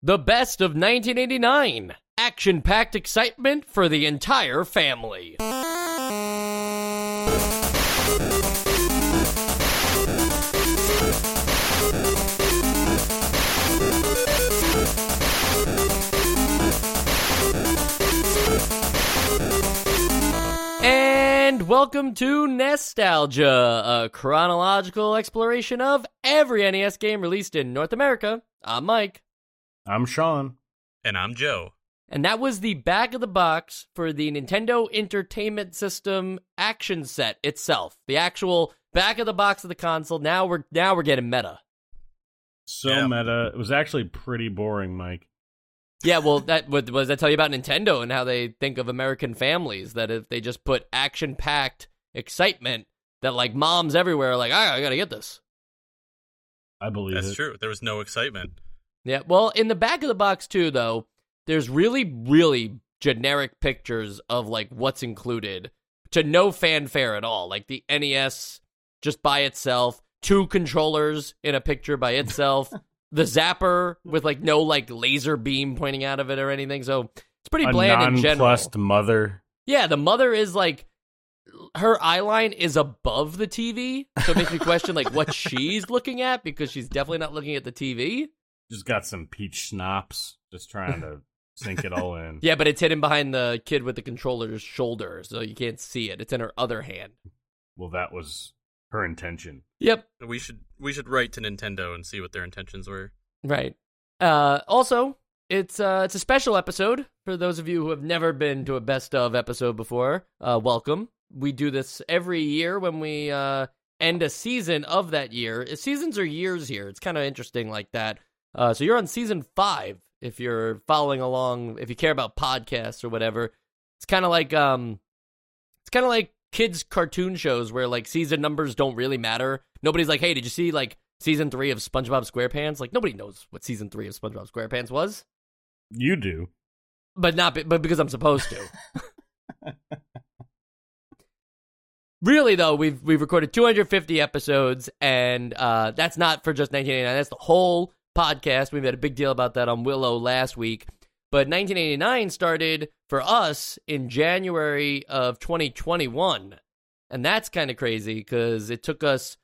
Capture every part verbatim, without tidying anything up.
The best of nineteen eighty-nine. Action-packed excitement for the entire family. Welcome to Nostalgia, a chronological exploration of every N E S game released in North America. I'm Mike. I'm Sean. And I'm Joe. And that was the back of the box for the Nintendo Entertainment System action set itself. The actual back of the box of the console. Now we're now we're getting meta. So yeah. Meta. It was actually pretty boring, Mike. Yeah, well, that what does that tell you about Nintendo and how they think of American families? That if they just put action-packed excitement, that like moms everywhere are like, ah, I gotta get this. I believe that's it. True. There was no excitement. Yeah, well, in the back of the box too, though, there's really, really generic pictures of like what's included, to no fanfare at all. Like the N E S just by itself, two controllers in a picture by itself. The zapper with like no like laser beam pointing out of it or anything, so it's pretty bland in general. A nonplussed mother. Yeah, the mother is like her eyeline is above the T V, so it makes me question like what she's looking at, because she's definitely not looking at the T V. Just got some peach schnapps, just trying to sink it all in. Yeah, but it's hidden behind the kid with the controller's shoulder, so you can't see it. It's in her other hand. Well, that was her intention. Yep. We should we should write to Nintendo and see what their intentions were. Right. Uh, also, it's uh, it's a special episode for those of you who have never been to a best of episode before. Uh, welcome. We do this every year when we uh, end a season of that year. Seasons are years here. It's kind of interesting like that. Uh, so you're on season five if you're following along. If you care about podcasts or whatever, it's kind of like um, it's kind of like. kids' cartoon shows where, like, season numbers don't really matter. Nobody's like, hey, did you see, like, season three of SpongeBob SquarePants? Like, nobody knows what season three of SpongeBob SquarePants was. You do. But not, be- but because I'm supposed to. Really, though, we've we've recorded two hundred fifty episodes, and uh, that's not for just nineteen eighty-nine. That's the whole podcast. We made a big deal about that on Willow last week. But nineteen eighty-nine started for us in January of twenty twenty-one, and that's kind of crazy because it took us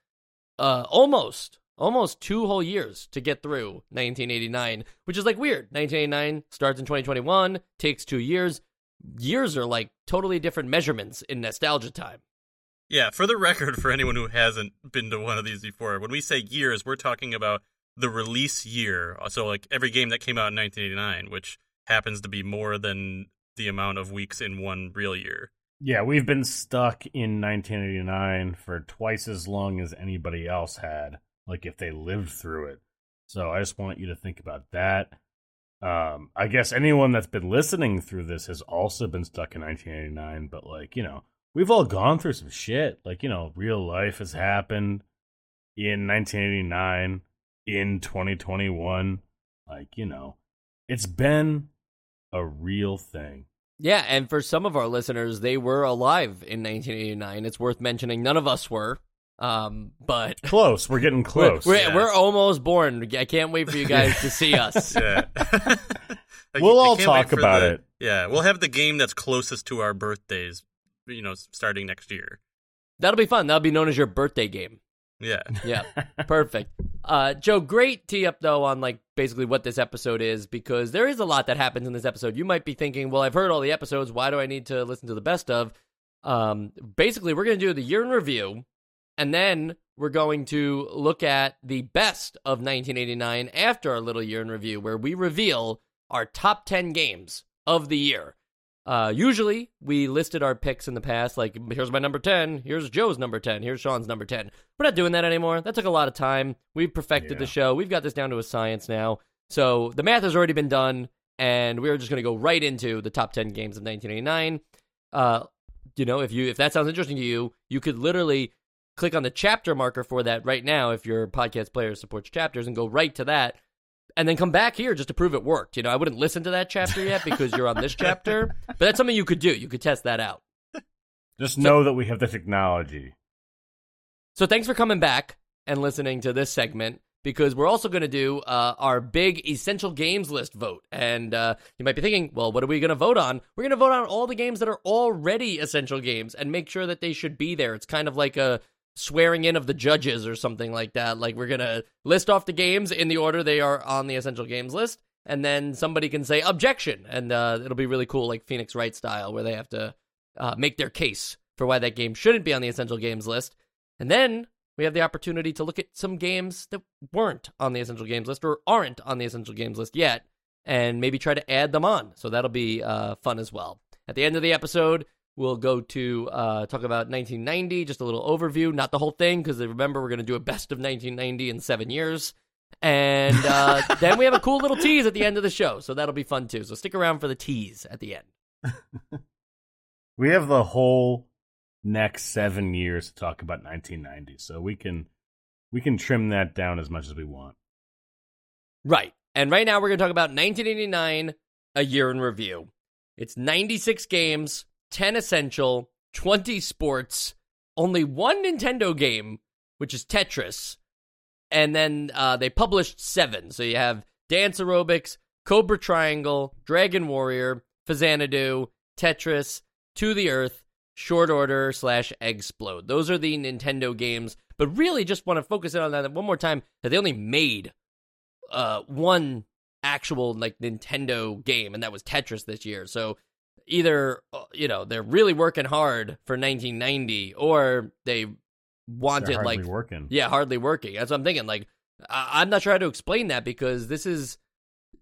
uh, almost, almost two whole years to get through nineteen eighty-nine, which is like weird. nineteen eighty-nine starts in twenty twenty-one, takes two years. Years are like totally different measurements in nostalgia time. Yeah, for the record, for anyone who hasn't been to one of these before, when we say years, we're talking about the release year. So like every game that came out in nineteen eighty-nine, which happens to be more than the amount of weeks in one real year. Yeah, we've been stuck in nineteen eighty-nine for twice as long as anybody else had, like if they lived through it. So I just want you to think about that. Um, I guess anyone that's been listening through this has also been stuck in nineteen eighty-nine, but like, you know, we've all gone through some shit. Like, you know, real life has happened in nineteen eighty-nine, in twenty twenty-one. Like, you know, it's been a real thing. Yeah, and for some of our listeners, they were alive in nineteen eighty-nine. It's worth mentioning none of us were, um, but... Close, we're getting close. We're, we're, yeah. we're almost born. I can't wait for you guys to see us. Yeah. I, we'll I all talk about the, it. Yeah, we'll have the game that's closest to our birthdays, you know, starting next year. That'll be fun. That'll be known as your birthday game. Yeah. Yeah, perfect. Uh, Joe, great tee up, though, on like basically what this episode is, because there is a lot that happens in this episode. You might be thinking, well, I've heard all the episodes. Why do I need to listen to the best of? Um, basically, we're going to do the year in review, and then we're going to look at the best of nineteen eighty-nine after our little year in review, where we reveal our top ten games of the year. Uh, usually, we listed our picks in the past, like, here's my number ten, here's Joe's number ten, here's Sean's number ten. We're not doing that anymore. That took a lot of time. We've perfected yeah. the show. We've got this down to a science now. So the math has already been done, and we're just going to go right into the top ten games of nineteen eighty-nine. Uh, you know, if you if that sounds interesting to you, you could literally click on the chapter marker for that right now if your podcast player supports chapters and go right to that. And then come back here just to prove it worked. You know, I wouldn't listen to that chapter yet because you're on this chapter. But that's something you could do. You could test that out. Just know so, that we have the technology. So thanks for coming back and listening to this segment. because we're also going to do uh, our big essential games list vote. And uh, you might be thinking, well, what are we going to vote on? We're going to vote on all the games that are already essential games and make sure that they should be there. It's kind of like a swearing in of the judges or something like that. Like, we're going to list off the games in the order they are on the essential games list, and then somebody can say objection, and uh, it'll be really cool, like Phoenix Wright style, where they have to uh, make their case for why that game shouldn't be on the essential games list. And then we have the opportunity to look at some games that weren't on the essential games list or aren't on the essential games list yet, and maybe try to add them on. So that'll be uh, fun as well. At the end of the episode, we'll go to uh, talk about nineteen ninety, just a little overview, not the whole thing, because remember, we're going to do a best of nineteen ninety in seven years. And uh, then we have a cool little tease at the end of the show, so that'll be fun too. So stick around for the tease at the end. We have the whole next seven years to talk about nineteen ninety, so we can we can trim that down as much as we want. Right, and right now we're going to talk about nineteen eighty-nine, a year in review. It's ninety-six games, ten essential, twenty sports, only one Nintendo game, which is Tetris, and then uh, they published seven. So you have Dance Aerobics, Cobra Triangle, Dragon Warrior, Faxanadu, Tetris, To the Earth, Short Order slash Eggsplode. Those are the Nintendo games, but really just want to focus in on that one more time, that they only made uh, one actual like Nintendo game, and that was Tetris this year. So either, you know, they're really working hard for nineteen ninety, or they want it like... working. Yeah, hardly working. That's what I'm thinking. Like, I- I'm not sure how to explain that, because this is,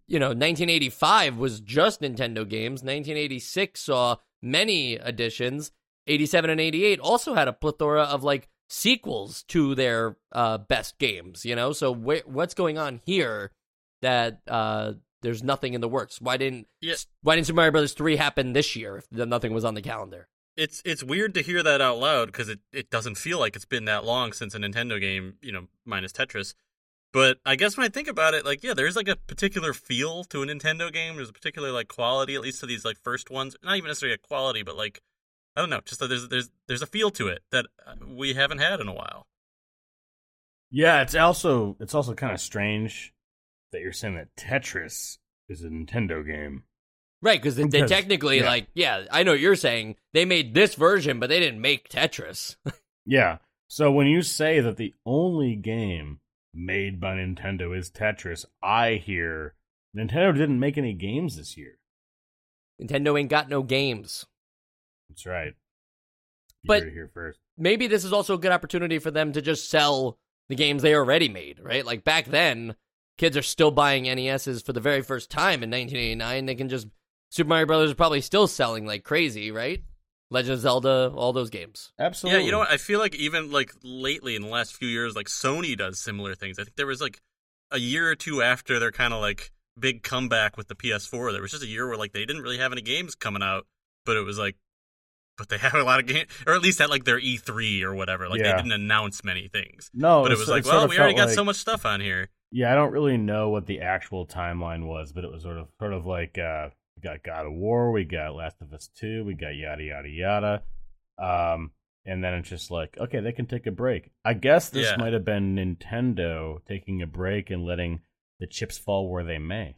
you know, nineteen eighty-five was just Nintendo games. nineteen eighty-six saw many editions. eighty-seven and eighty-eight also had a plethora of like sequels to their uh, best games, you know? So wh- what's going on here that uh, there's nothing in the works? Why didn't yeah. why didn't Super Mario Bros. three happen this year if nothing was on the calendar? It's it's weird to hear that out loud, because it, it doesn't feel like it's been that long since a Nintendo game, you know, minus Tetris. But I guess when I think about it, like, yeah, there's, like, a particular feel to a Nintendo game. There's a particular, like, quality, at least to these, like, first ones. Not even necessarily a quality, but, like, I don't know, just that there's there's there's a feel to it that we haven't had in a while. Yeah, it's also it's also kind of strange that you're saying that Tetris is a Nintendo game, right? Because they, they technically, yeah. like, yeah, I know what you're saying. They made this version, but they didn't make Tetris. Yeah. So when you say that the only game made by Nintendo is Tetris, I hear Nintendo didn't make any games this year. Nintendo ain't got no games. That's right. You but here first. Maybe this is also a good opportunity for them to just sell the games they already made, right? Like, back then, kids are still buying N E Ses for the very first time in nineteen eighty-nine. They can just... Super Mario Brothers are probably still selling like crazy, right? Legend of Zelda, all those games. Absolutely. Yeah, you know what? I feel like even like lately in the last few years, like Sony does similar things. I think there was like a year or two after their kind of like big comeback with the P S four. There was just a year where like they didn't really have any games coming out, but it was like, but they have a lot of games, or at least at like their E three or whatever. Like yeah. they didn't announce many things. No, but it was like, well, we already got like, so much stuff on here. Yeah, I don't really know what the actual timeline was, but it was sort of sort of like. Uh, We got God of War, we got Last of Us two, we got yada, yada, yada. Um, and then it's just like, okay, they can take a break. I guess this yeah. might have been Nintendo taking a break and letting the chips fall where they may.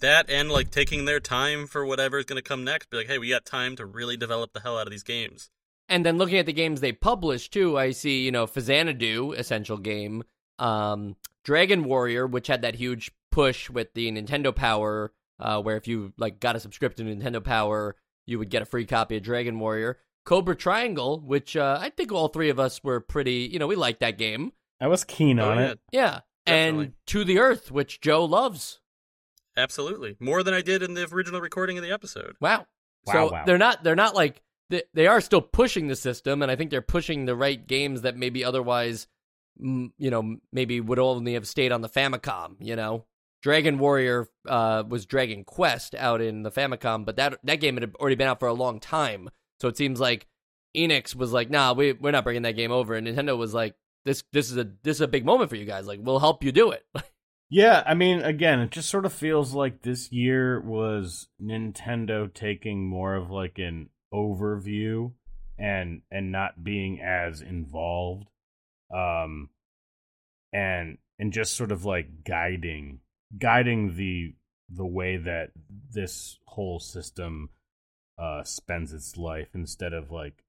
That and, like, taking their time for whatever's going to come next. Be like, hey, we got time to really develop the hell out of these games. And then looking at the games they published, too, I see, you know, Faxanadu, essential game, um, Dragon Warrior, which had that huge push with the Nintendo Power, Uh, where if you like got a subscription to Nintendo Power, you would get a free copy of Dragon Warrior. Cobra Triangle, which uh, I think all three of us were pretty, you know, we liked that game. I was keen oh, on yeah. it. Yeah. Definitely. And To the Earth, which Joe loves. Absolutely. More than I did in the original recording of the episode. Wow. wow so wow. they're not, they're not like, they, they are still pushing the system, and I think they're pushing the right games that maybe otherwise, you know, maybe would only have stayed on the Famicom, you know? Dragon Warrior uh, was Dragon Quest out in the Famicom, but that that game had already been out for a long time. So it seems like Enix was like, "Nah, we we're not bringing that game over." And Nintendo was like, "This this is a this is a big moment for you guys. Like, we'll help you do it." Yeah, I mean, again, it just sort of feels like this year was Nintendo taking more of like an overview and and not being as involved. Um, and and just sort of like guiding guiding the the way that this whole system uh, spends its life, instead of like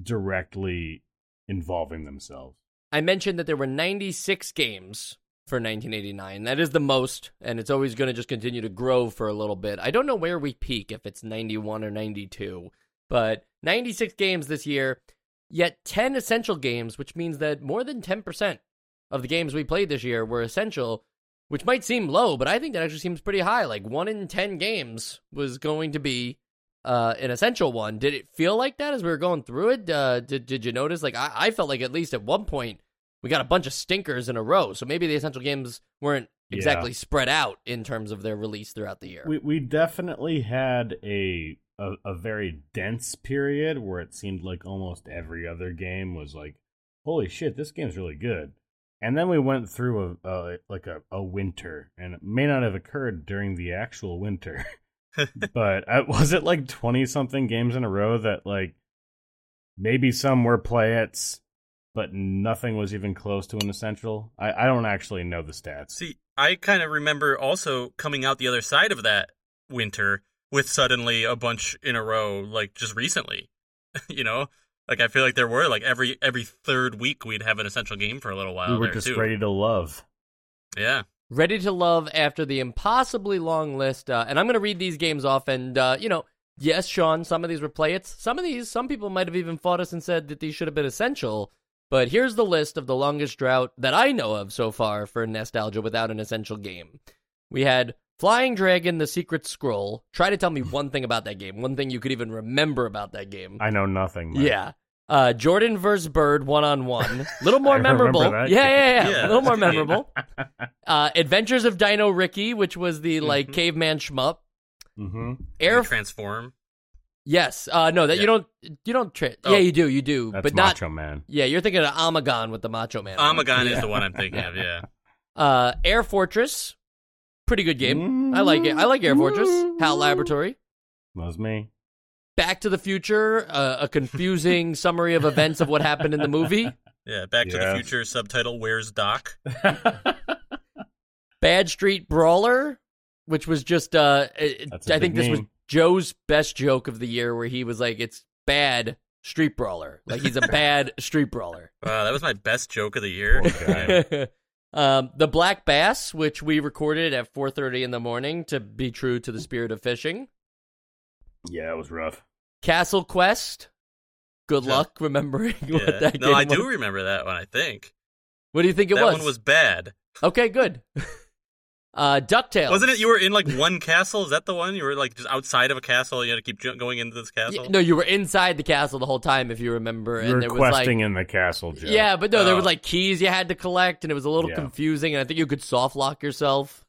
directly involving themselves. I mentioned that there were ninety-six games for nineteen eighty-nine. That is the most, and it's always going to just continue to grow for a little bit. I don't know where we peak, if it's ninety-one or ninety-two, but ninety-six games this year, yet ten essential games, which means that more than ten percent of the games we played this year were essential, which might seem low, but I think that actually seems pretty high. Like, one in ten games was going to be uh, an essential one. Did it feel like that as we were going through it? Uh, did, did you notice? Like, I, I felt like at least at one point, we got a bunch of stinkers in a row, so maybe the essential games weren't exactly yeah. spread out in terms of their release throughout the year. We we definitely had a, a a very dense period where it seemed like almost every other game was like, holy shit, this game's really good. And then we went through a, a like a, a winter, and it may not have occurred during the actual winter, but I, was it like twenty-something games in a row that like maybe some were play-its, but nothing was even close to an essential? I, I don't actually know the stats. See, I kind of remember also coming out the other side of that winter with suddenly a bunch in a row, like just recently, you know? Like, I feel like there were, like, every every third week we'd have an essential game for a little while. We were there just too. ready to love. Yeah. Ready to love after the impossibly long list. Uh, and I'm going to read these games off, and, uh, you know, yes, Sean, some of these were play-its. Some of these, some people might have even fought us and said that these should have been essential. But here's the list of the longest drought that I know of so far for Nostalgia without an essential game. We had Flying Dragon, The Secret Scroll. Try to tell me one thing about that game. One thing you could even remember about that game. I know nothing. Mike. Yeah. Uh, Jordan versus Bird, one-on-one. Little more memorable. Yeah, yeah, yeah, yeah. A little more memorable. uh, Adventures of Dino Ricky, which was the, like, mm-hmm. caveman shmup. Mm-hmm. Air Transform. Yes. Uh, no, that yeah. you don't. You don't. Tra- oh. Yeah, you do. You do. That's but not, Macho Man. Yeah, you're thinking of Amagon with the Macho Man. Amagon right? is yeah. the one I'm thinking of. Yeah. Uh, Air Fortress, pretty good game. Mm-hmm. I like it. I like Air Fortress. Mm-hmm. HAL Laboratory. Loves me. Back to the Future, uh, a confusing summary of events of what happened in the movie. Yeah, Back yes. to the Future subtitle: Where's Doc? Bad Street Brawler, which was just. Uh, it, I think this name. was. Joe's best joke of the year, where he was like, it's bad street brawler. Like, he's a bad street brawler. Wow, that was my best joke of the year. Okay. um, the Black Bass, which we recorded at four thirty in the morning to be true to the spirit of fishing. Yeah, it was rough. Castle Quest. Good yeah. luck remembering yeah. what that no, game I was. No, I do remember that one, I think. What do you think it that was? That one was bad. Okay, good. Uh, DuckTales. Wasn't it you were in, like, one castle? Is that the one? You were, like, just outside of a castle, you had to keep j- going into this castle? Yeah, no, you were inside the castle the whole time, if you remember. You and were there questing was, like, in the castle, Joe. Yeah, but no, oh. there was, like, keys you had to collect, and it was a little yeah. confusing, and I think you could soft lock yourself.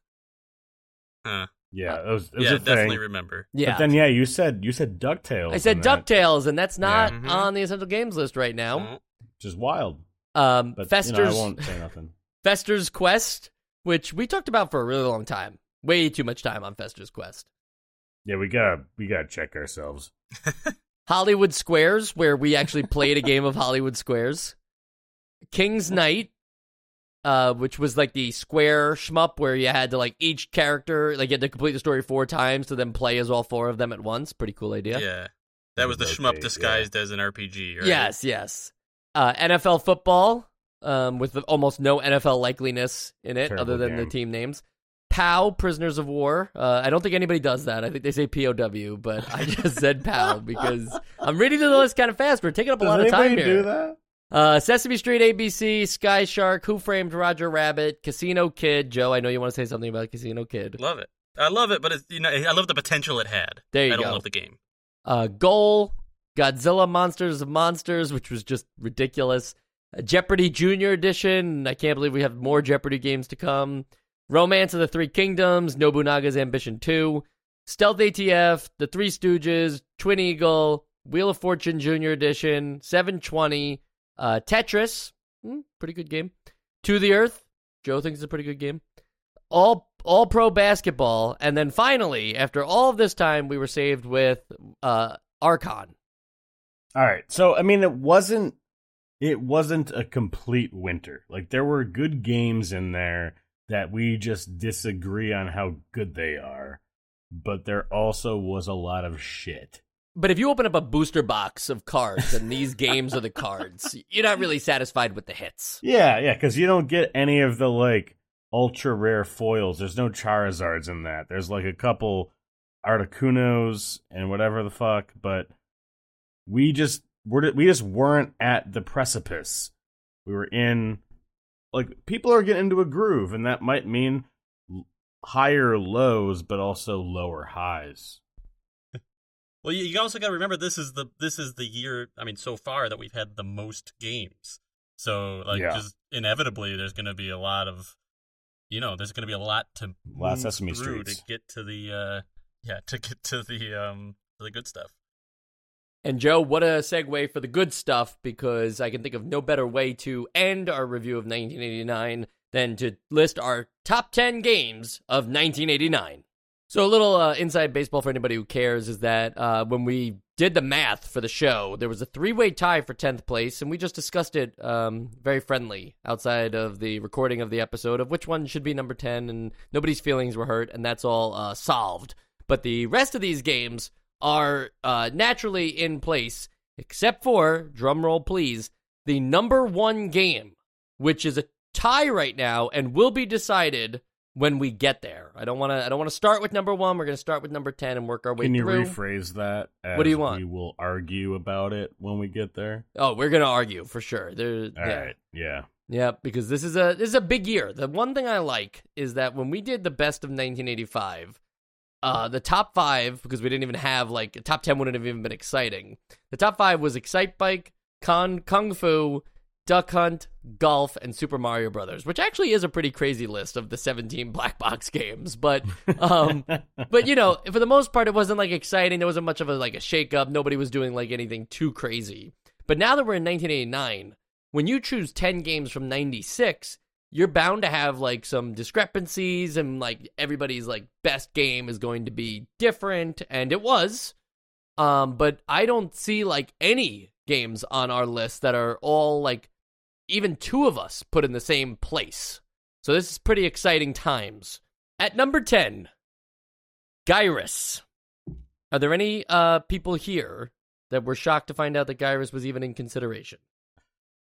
Huh. Yeah, it was, it was yeah, a definitely thing. remember. Yeah. But then, yeah, you said you said DuckTales. I said DuckTales, that. and that's not yeah. mm-hmm. on the Essential Games list right now. Mm-hmm. Which is wild. Um, but, Fester's, you know, I won't say nothing. Fester's Quest, which we talked about for a really long time. Way too much time on Fester's Quest. Yeah, we gotta we gotta check ourselves. Hollywood Squares, where we actually played a game of Hollywood Squares. King's Knight, uh, which was like the square shmup where you had to, like, each character, like, you had to complete the story four times to then play as all four of them at once. Pretty cool idea. Yeah, that was the okay, shmup disguised yeah. as an R P G, right? Yes, yes. Uh, N F L football. Um, with the, almost no N F L likeliness in it, Terrible other than game. the team names. POW, Prisoners of War. Uh, I don't think anybody does that. I think they say P O W, but I just said POW because I'm reading the list kind of fast. We're taking up a does lot of time here. Do that? Uh, Sesame Street, A B C, Sky Shark, Who Framed Roger Rabbit, Casino Kid. Joe, I know you want to say something about Casino Kid. Love it. I love it, but it's, you know, I love the potential it had. There you I go. I don't love the game. Uh, Goal, Godzilla, Monsters of Monsters, which was just ridiculous. Jeopardy Junior Edition. I can't believe we have more Jeopardy games to come. Romance of the Three Kingdoms, Nobunaga's Ambition two, Stealth A T F, The Three Stooges, Twin Eagle, Wheel of Fortune Junior Edition, seven twenty, uh, Tetris, hmm, pretty good game. To the Earth, Joe thinks it's a pretty good game. All All Pro Basketball, and then finally, after all of this time, we were saved with uh, Archon. All right, so I mean, it wasn't it wasn't a complete winter. Like, there were good games in there that we just disagree on how good they are, but there also was a lot of shit. But if you open up a booster box of cards and these games are the cards, you're not really satisfied with the hits. Yeah, yeah, because you don't get any of the, like, ultra-rare foils. There's no Charizards in that. There's, like, a couple Articunos and whatever the fuck, but we just we're, we just weren't at the precipice. We were in... Like, people are getting into a groove, and that might mean higher lows, but also lower highs. Well, you also got to remember this is the this is the year. I mean, so far that we've had the most games. So, like, yeah. just inevitably, there's going to be a lot of, you know, there's going to be a lot to move Sesame through Streets. to get to the uh, yeah to get to the um the good stuff. And Joe, what a segue for the good stuff, because I can think of no better way to end our review of nineteen eighty-nine than to list our top ten games of nineteen eighty-nine. So a little uh, inside baseball for anybody who cares is that uh, when we did the math for the show, there was a three-way tie for tenth place, and we just discussed it um, very friendly outside of the recording of the episode of which one should be number ten, and nobody's feelings were hurt, and that's all uh, solved. But the rest of these games are uh, naturally in place, except for, drumroll please, the number one game, which is a tie right now and will be decided when we get there. I don't want to I don't want to start with number one. We're going to start with number ten and work our way through. Can you through. rephrase that? As what do you want? We will argue about it when we get there. Oh, we're going to argue for sure. There, All yeah. right. Yeah. Yeah, because this is a this is a big year. The one thing I like is that when we did the best of nineteen eighty-five, uh, the top five, because we didn't even have, like, a top ten wouldn't have even been exciting. The top five was Excite Bike, Con, Kung Fu, Duck Hunt, Golf, and Super Mario Brothers, which actually is a pretty crazy list of the seventeen black box games. But, um, but you know, for the most part, it wasn't, like, exciting. There wasn't much of a, like, a shakeup. Nobody was doing, like, anything too crazy. But now that we're in nineteen eighty-nine, when you choose ten games from ninety-six, you're bound to have, like, some discrepancies, and, like, everybody's, like, best game is going to be different, and it was. Um, but I don't see, like, any games on our list that are all, like, even two of us put in the same place. So this is pretty exciting times. At number ten, Gyrus. Are there any uh, people here that were shocked to find out that Gyrus was even in consideration?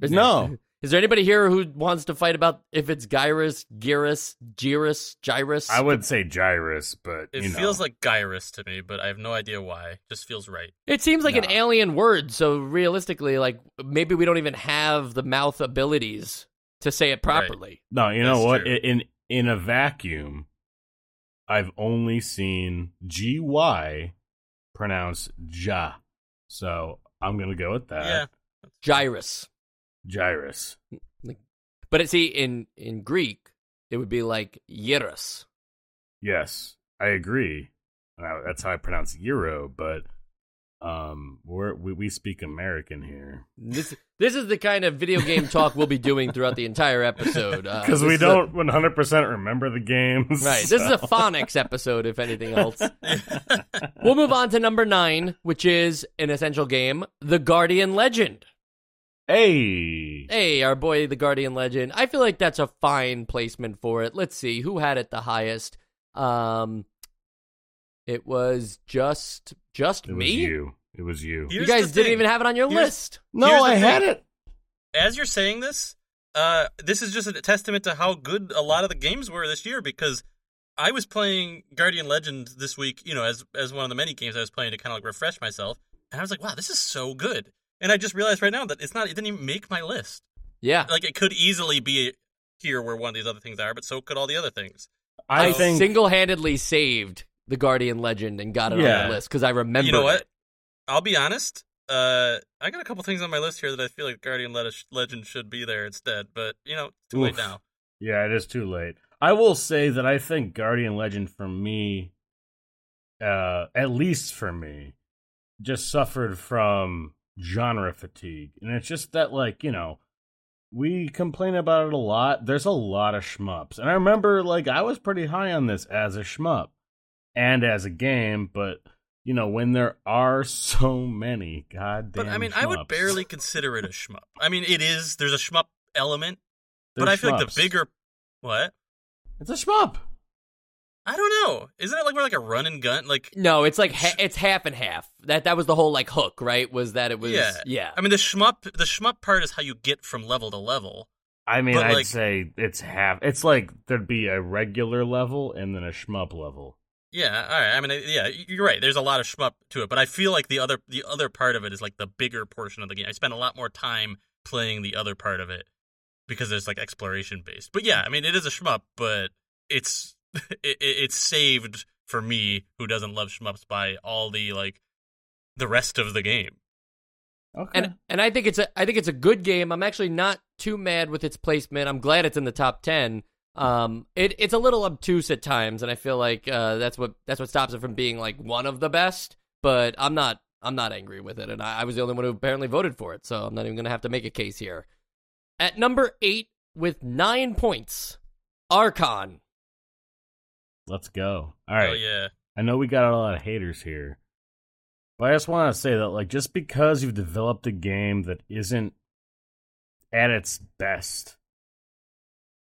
Is no. There, is there anybody here who wants to fight about if it's Gyrus, Gyrus, Gyrus, Gyrus? I would say Gyrus, but It you know. feels like Gyrus to me, but I have no idea why. It just feels right. It seems like nah. an alien word, so realistically, like, maybe we don't even have the mouth abilities to say it properly. Right. No, you know That's what? True. In in a vacuum, I've only seen G Y pronounced Ja, so I'm going to go with that. Yeah. Gyrus. Gyrus. But see, in, in Greek, it would be like gyros. Yes, I agree. That's how I pronounce gyro, but um, we're, we we speak American here. This this is the kind of video game talk we'll be doing throughout the entire episode. Because uh, we don't a, one hundred percent remember the games. Right, so. This is a phonics episode, if anything else. We'll move on to number nine, which is an essential game, The Guardian Legend. Hey! Hey, our boy, The Guardian Legend. I feel like that's a fine placement for it. Let's see, who had it the highest? Um, It was just just it me? It was you. It was you. Here's you guys didn't even have it on your here's, list. No, I had it. As you're saying this, uh, this is just a testament to how good a lot of the games were this year, because I was playing Guardian Legend this week, you know, as, as one of the many games I was playing to kind of like refresh myself, and I was like, wow, this is so good. And I just realized right now that it's not. It didn't even make my list. Yeah, like it could easily be here where one of these other things are, but so could all the other things. I, I think... single-handedly saved The Guardian Legend and got it yeah. on the list because I remember. You know what? It. I'll be honest. Uh, I got a couple things on my list here that I feel like Guardian Legend should be there instead, but you know, too Oof. late now. Yeah, it is too late. I will say that I think Guardian Legend for me, uh, at least for me, just suffered from genre fatigue, and it's just that, like, you know, we complain about it a lot. There's a lot of shmups, and I remember, like, I was pretty high on this as a shmup and as a game, but you know, when there are so many goddamn. But I mean, shmups. I would barely consider it a shmup. I mean, it is. There's a shmup element, there's but I feel shmups. Like the bigger what? It's a shmup. I don't know. Isn't it like more like a run and gun? Like no, it's like ha- it's half and half. That that was the whole like hook, right? Was that it was yeah. yeah. I mean, the shmup the shmup part is how you get from level to level. I mean, but I'd like, say it's half. It's like there'd be a regular level and then a shmup level. Yeah, all right. I mean, yeah, you're right. There's a lot of shmup to it, but I feel like the other the other part of it is like the bigger portion of the game. I spend a lot more time playing the other part of it because it's like exploration based. But yeah, I mean, it is a shmup, but it's it, it's saved for me who doesn't love shmups by all the like the rest of the game. Okay. And and I think it's a I think it's a good game. I'm actually not too mad with its placement. I'm glad it's in the top ten. Um, it it's a little obtuse at times, and I feel like uh, that's what that's what stops it from being like one of the best. But I'm not I'm not angry with it, and I, I was the only one who apparently voted for it, so I'm not even gonna have to make a case here. At number eight with nine points, Archon. Let's go. All right. Oh, yeah. I know we got a lot of haters here, but I just want to say that like just because you've developed a game that isn't at its best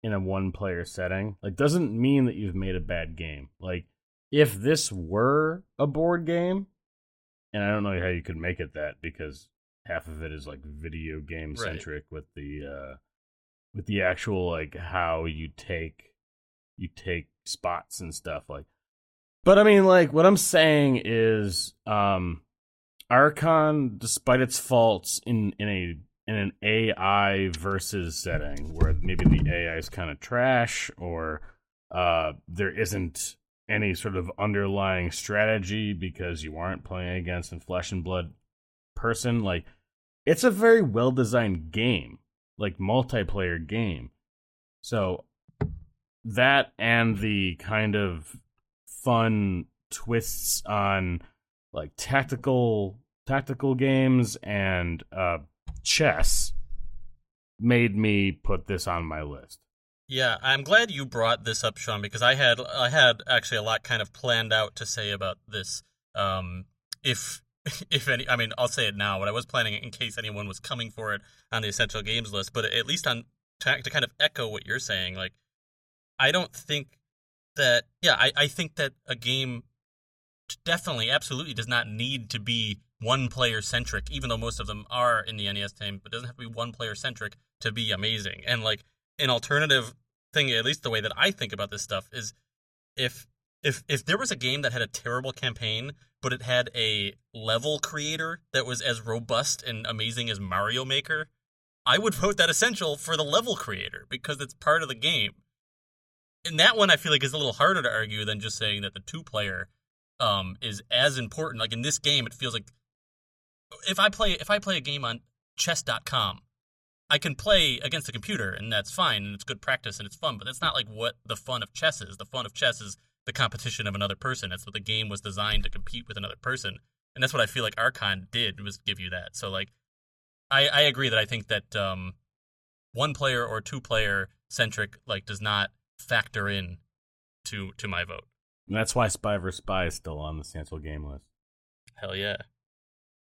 in a one-player setting, like, doesn't mean that you've made a bad game. Like, if this were a board game, and I don't know how you could make it that, because half of it is, like, video game-centric right. with the, uh, with the actual, like, how you take, you take spots and stuff, like. But, I mean, like, what I'm saying is, um, Archon, despite its faults in, in a in an A I versus setting where maybe the A I is kind of trash or uh, there isn't any sort of underlying strategy because you aren't playing against a flesh and blood person. Like, it's a very well-designed game, like multiplayer game. So that and the kind of fun twists on like tactical, tactical games and, uh, chess made me put this on my list. Yeah, I'm glad you brought this up, Sean, because I had I had actually a lot kind of planned out to say about this. Um, if if any, I mean, I'll say it now. What I was planning in case anyone was coming for it on the essential games list, but at least on to, to kind of echo what you're saying, like I don't think that. Yeah, I, I think that a game definitely, absolutely does not need to be one-player centric, even though most of them are in the N E S time, but it doesn't have to be one-player centric to be amazing. And, like, an alternative thing, at least the way that I think about this stuff, is if if if there was a game that had a terrible campaign, but it had a level creator that was as robust and amazing as Mario Maker, I would vote that essential for the level creator, because it's part of the game. And that one, I feel like, is a little harder to argue than just saying that the two-player um, is as important. Like, in this game, it feels like If I play if I play a game on chess dot com, I can play against a computer, and that's fine, and it's good practice, and it's fun, but that's not like what the fun of chess is. The fun of chess is the competition of another person. That's what the game was designed to compete with another person, and that's what I feel like Archon did, was give you that. So, like, I, I agree that I think that um, one-player or two-player centric, like, does not factor in to, to my vote. And that's why Spy versus. Spy is still on the central game list. Hell yeah.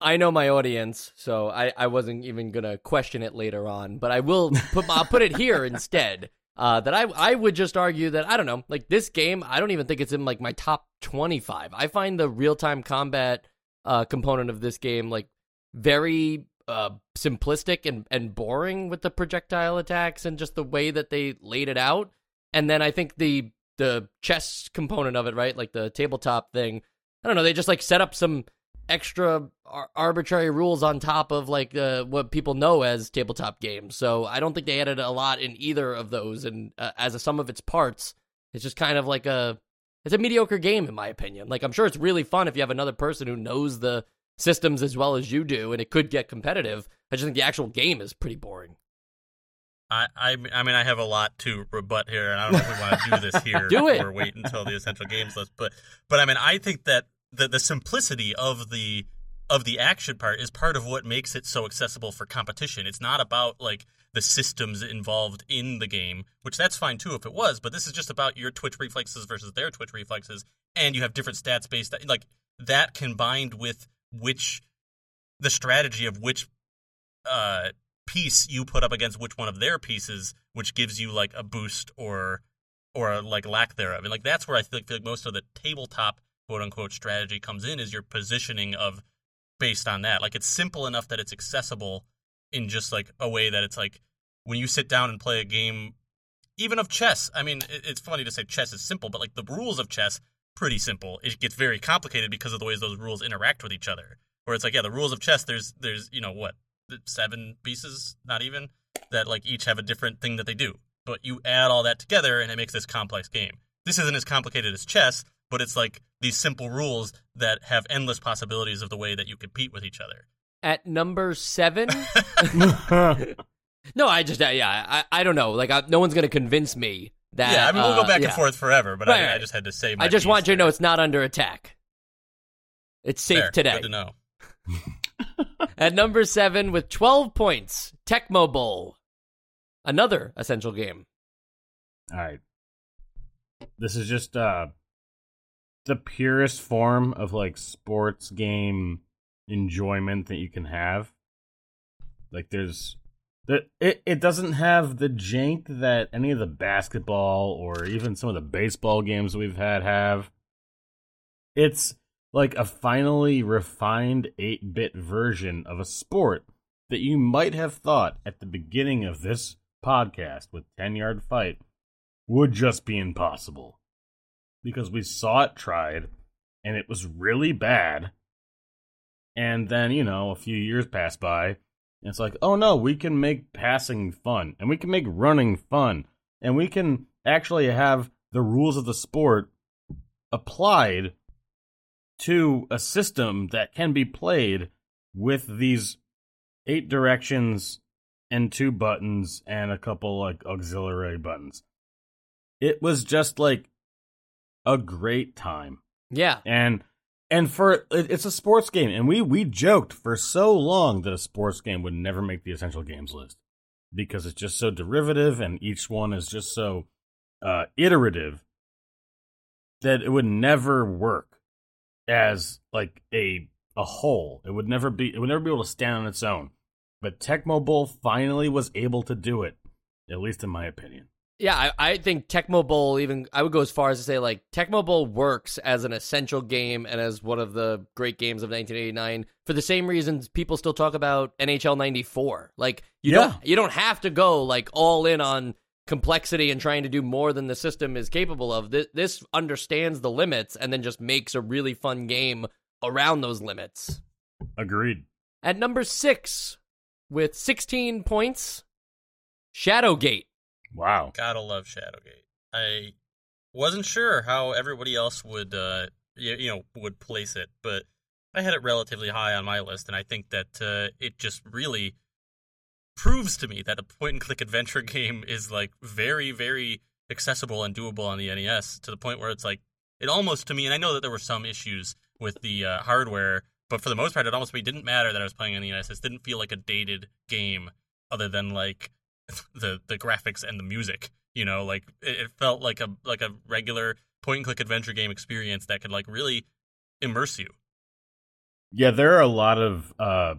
I know my audience, so I, I wasn't even going to question it later on, but I will put I'll put it here instead, uh, that I I would just argue that, I don't know, like this game, I don't even think it's in like my top twenty-five. I find the real-time combat uh, component of this game like very uh, simplistic and, and boring with the projectile attacks and just the way that they laid it out. And then I think the the chess component of it, right, like the tabletop thing, I don't know, they just like set up some extra ar- arbitrary rules on top of like uh, what people know as tabletop games. So I don't think they added a lot in either of those. And uh, as a sum of its parts, it's just kind of like a, it's a mediocre game in my opinion. Like I'm sure it's really fun if you have another person who knows the systems as well as you do, and it could get competitive. I just think the actual game is pretty boring. I, I, I mean, I have a lot to rebut here, and I don't know if we want to do this here do it. Or wait until the essential games list. But, but I mean, I think that The the simplicity of the of the action part is part of what makes it so accessible for competition. It's not about like the systems involved in the game, which that's fine too if it was. But this is just about your twitch reflexes versus their twitch reflexes, and you have different stats based. Like that combined with which the strategy of which uh, piece you put up against which one of their pieces, which gives you like a boost or or like lack thereof. And like that's where I feel like, feel like most of the tabletop quote unquote strategy comes in, is your positioning of based on that. Like it's simple enough that it's accessible in just like a way that it's like when you sit down and play a game, even of chess. I mean, it's funny to say chess is simple, but like the rules of chess, pretty simple. It gets very complicated because of the ways those rules interact with each other. Where it's like, yeah, the rules of chess, there's, there's, you know, what, seven pieces, not even, that like each have a different thing that they do. But you add all that together and it makes this complex game. This isn't as complicated as chess, but it's like these simple rules that have endless possibilities of the way that you compete with each other. At number seven? No, I just, uh, yeah, I, I don't know. Like, I, no one's going to convince me that. Yeah, I mean, we'll uh, go back yeah. and forth forever, but right, I, right. I just had to say my I just want you there. to know it's not under attack. It's safe Fair. today. Good to know. At number seven, with twelve points, Tecmo Bowl. Another essential game. All right. This is just uh, the purest form of, like, sports game enjoyment that you can have. Like, there's... That it, it doesn't have the jank that any of the basketball or even some of the baseball games we've had have. It's like a finely refined eight-bit version of a sport that you might have thought at the beginning of this podcast with ten-yard fight would just be impossible. Because we saw it tried, and it was really bad. And then, you know, a few years passed by. And it's like, oh no, we can make passing fun, and we can make running fun, and we can actually have the rules of the sport applied to a system that can be played with these eight directions and two buttons and a couple like auxiliary buttons. It was just like a great time. Yeah. And And for it's a sports game, and we, we joked for so long that a sports game would never make the essential games list because it's just so derivative, and each one is just so uh, iterative that it would never work as like a a whole. It would never be it would never be able to stand on its own. But Tecmo Bowl finally was able to do it, at least in my opinion. Yeah, I, I think Tecmo Bowl even, I would go as far as to say, like, Tecmo Bowl works as an essential game and as one of the great games of nineteen eighty-nine for the same reasons people still talk about N H L ninety-four. Like, you, yeah. don't, you don't have to go, like, all in on complexity and trying to do more than the system is capable of. This, this understands the limits and then just makes a really fun game around those limits. Agreed. At number six, with sixteen points, Shadowgate. Wow. Gotta love Shadowgate. I wasn't sure how everybody else would, uh, you, you know, would place it, but I had it relatively high on my list, and I think that uh, it just really proves to me that a point-and-click adventure game is, like, very, very accessible and doable on the N E S, to the point where it's, like, it almost, to me, and I know that there were some issues with the uh, hardware, but for the most part, it almost to me didn't matter that I was playing on the N E S. It didn't feel like a dated game other than, like, the the graphics and the music, you know, like it, it felt like a like a regular point and click adventure game experience that could like really immerse you. Yeah, there are a lot of uh,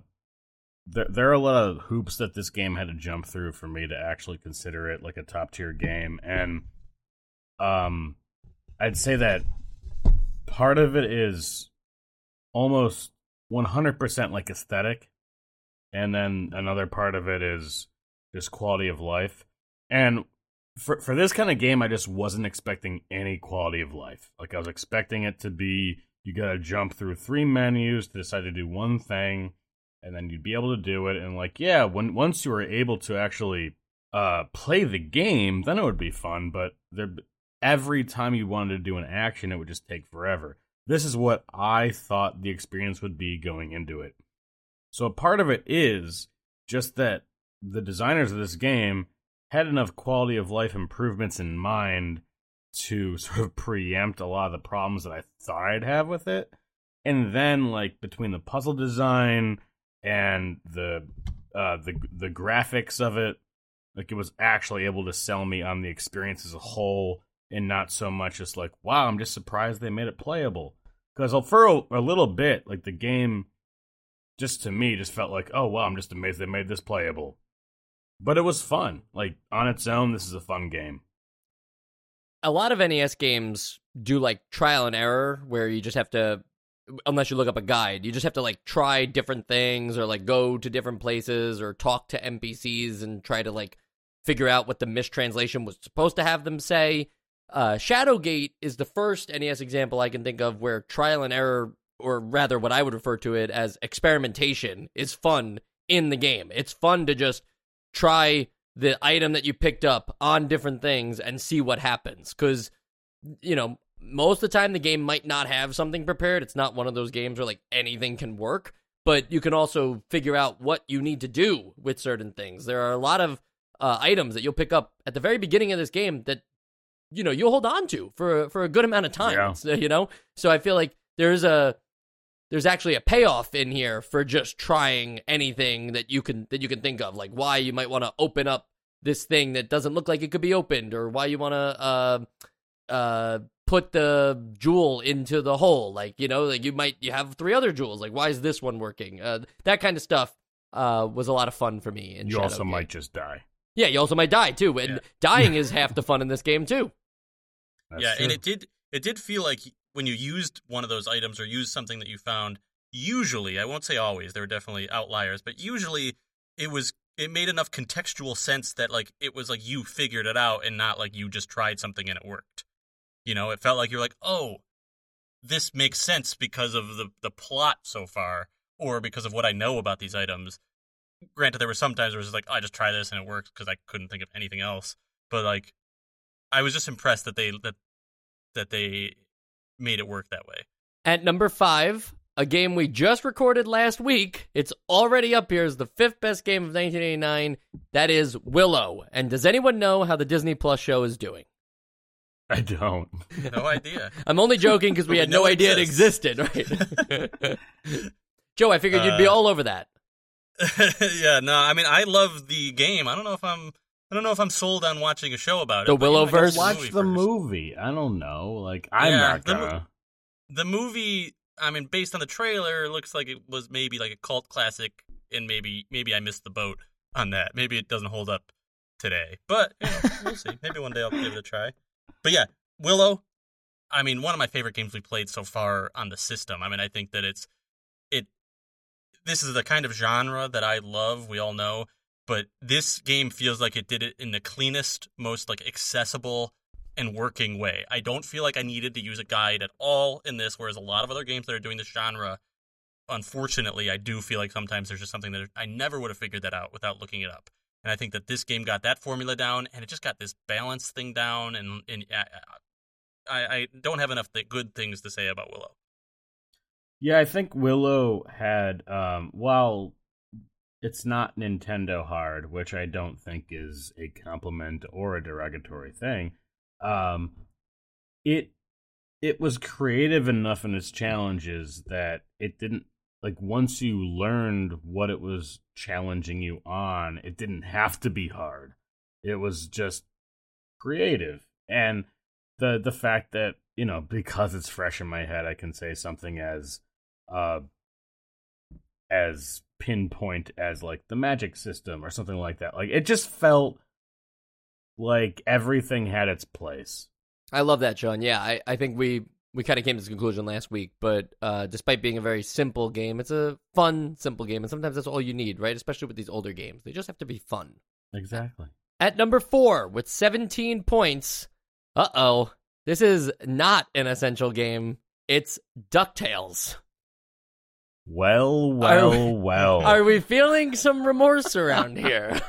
there there are a lot of hoops that this game had to jump through for me to actually consider it like a top tier game, and um, I'd say that part of it is almost one hundred percent like aesthetic, and then another part of it is just quality of life. And for for this kind of game, I just wasn't expecting any quality of life. Like, I was expecting it to be, you gotta jump through three menus to decide to do one thing, and then you'd be able to do it, and like, yeah, when once you were able to actually uh, play the game, then it would be fun, but there, every time you wanted to do an action, it would just take forever. This is what I thought the experience would be going into it. So a part of it is just that the designers of this game had enough quality of life improvements in mind to sort of preempt a lot of the problems that I thought I'd have with it. And then, like, between the puzzle design and the uh, the the graphics of it, like, it was actually able to sell me on the experience as a whole and not so much just like, wow, I'm just surprised they made it playable. Because for a, a little bit, like, the game, just to me, just felt like, oh, wow, I'm just amazed they made this playable. But it was fun. Like, on its own, this is a fun game. A lot of N E S games do, like, trial and error, where you just have to, unless you look up a guide, you just have to, like, try different things, or, like, go to different places, or talk to N P Cs and try to, like, figure out what the mistranslation was supposed to have them say. Uh, Shadowgate is the first N E S example I can think of where trial and error, or rather what I would refer to it as experimentation, is fun in the game. It's fun to just try the item that you picked up on different things and see what happens. Because, you know, most of the time the game might not have something prepared. It's not one of those games where, like, anything can work. But you can also figure out what you need to do with certain things. There are a lot of uh, items that you'll pick up at the very beginning of this game that, you know, you'll hold on to for for a good amount of time, yeah. You know? So I feel like there's a there's actually a payoff in here for just trying anything that you can that you can think of, like why you might want to open up this thing that doesn't look like it could be opened, or why you want to uh, uh, put the jewel into the hole, like, you know, like you might you have three other jewels, like why is this one working? Uh, that kind of stuff uh, was a lot of fun for me. In you Shadow also Game. Might just die. Yeah, you also might die too, and yeah. Dying is half the fun in this game too. That's yeah, true. And it did it did feel like when you used one of those items or used something that you found, usually, I won't say always, there were definitely outliers, but usually it was it made enough contextual sense that like it was like you figured it out and not like you just tried something and it worked. You know, it felt like you were like, oh, this makes sense because of the, the plot so far, or because of what I know about these items. Granted, there were some times where it was like, oh, I just try this and it worked because I couldn't think of anything else. But like, I was just impressed that they that that they made it work that way. At number five, a game we just recorded last week, it's already up here as the fifth best game of nineteen eighty-nine. That is Willow. And does anyone know how the Disney Plus show is doing? I don't. No idea. I'm only joking because we had no idea it existed, right? Joe, I figured you'd be uh, all over that. Yeah, no, I mean, I love the game. I don't know if I'm. I don't know if I'm sold on watching a show about it. The Willowverse? Watch the movie. I don't know. Like, I'm yeah, not gonna. The, mo- the movie, I mean, based on the trailer, it looks like it was maybe like a cult classic, and maybe maybe I missed the boat on that. Maybe it doesn't hold up today. But, you know, we'll see. Maybe one day I'll give it a try. But yeah, Willow, I mean, one of my favorite games we played so far on the system. I mean, I think that it's, it, this is the kind of genre that I love, we all know. But this game feels like it did it in the cleanest, most like accessible and working way. I don't feel like I needed to use a guide at all in this, whereas a lot of other games that are doing this genre, unfortunately, I do feel like sometimes there's just something that I never would have figured that out without looking it up. And I think that this game got that formula down, and it just got this balance thing down, and, and I, I, I don't have enough th- good things to say about Willow. Yeah, I think Willow had, um, while... it's not Nintendo hard, which I don't think is a compliment or a derogatory thing. Um, it it was creative enough in its challenges that it didn't, like, once you learned what it was challenging you on, it didn't have to be hard. It was just creative. And the the fact that, you know, because it's fresh in my head, I can say something as uh as pinpoint as like the magic system or something like that. Like, it just felt like everything had its place. I love that, Sean. Yeah, I, I think we, we kind of came to this conclusion last week, but uh, despite being a very simple game, it's a fun, simple game, and sometimes that's all you need, right? Especially with these older games. They just have to be fun. Exactly. At number four, with seventeen points, uh-oh, this is not an essential game. It's DuckTales. Well, well, are we, well. Are we feeling some remorse around here?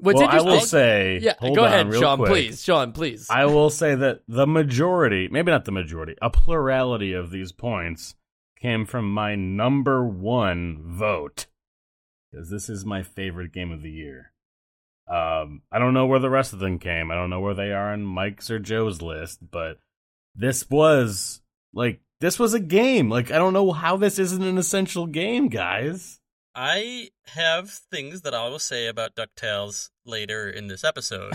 What's well, I will say... Yeah, hold go on, ahead, Sean, quick. please. Sean, please. I will say that the majority, maybe not the majority, a plurality of these points came from my number one vote. Because this is my favorite game of the year. Um, I don't know where the rest of them came. I don't know where they are on Mike's or Joe's list, but this was, like... This was a game. Like, I don't know how this isn't an essential game, guys. I have things that I will say about DuckTales later in this episode.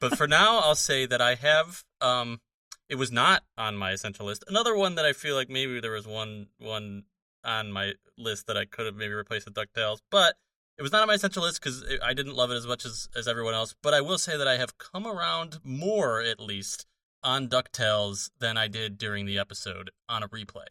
But for now, I'll say that I have um, It was not on my essential list. Another one that I feel like maybe there was one one on my list that I could have maybe replaced with DuckTales, but it was not on my essential list because I didn't love it as much as, as everyone else. But I will say that I have come around more, at least, on DuckTales than I did during the episode on a replay.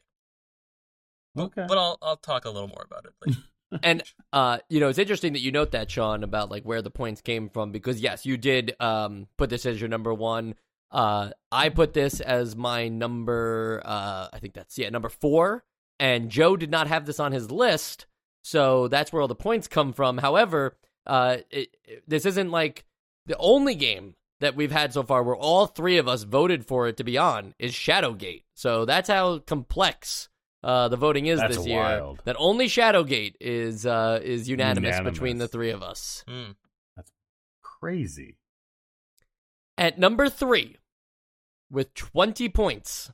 Okay. But I'll I'll talk a little more about it later. And, uh, you know, it's interesting that you note that, Sean, about, like, where the points came from, because, yes, you did um, put this as your number one. Uh, I put this as my number, uh, I think that's, yeah, number four, and Joe did not have this on his list, so that's where all the points come from. However, uh, it, it, this isn't, like, the only game that we've had so far where all three of us voted for it to be on is Shadowgate, so that's how complex Uh, the voting is That's this year. Wild. That only Shadowgate is uh, is unanimous, unanimous between the three of us. Mm. That's crazy. At number three, with twenty points,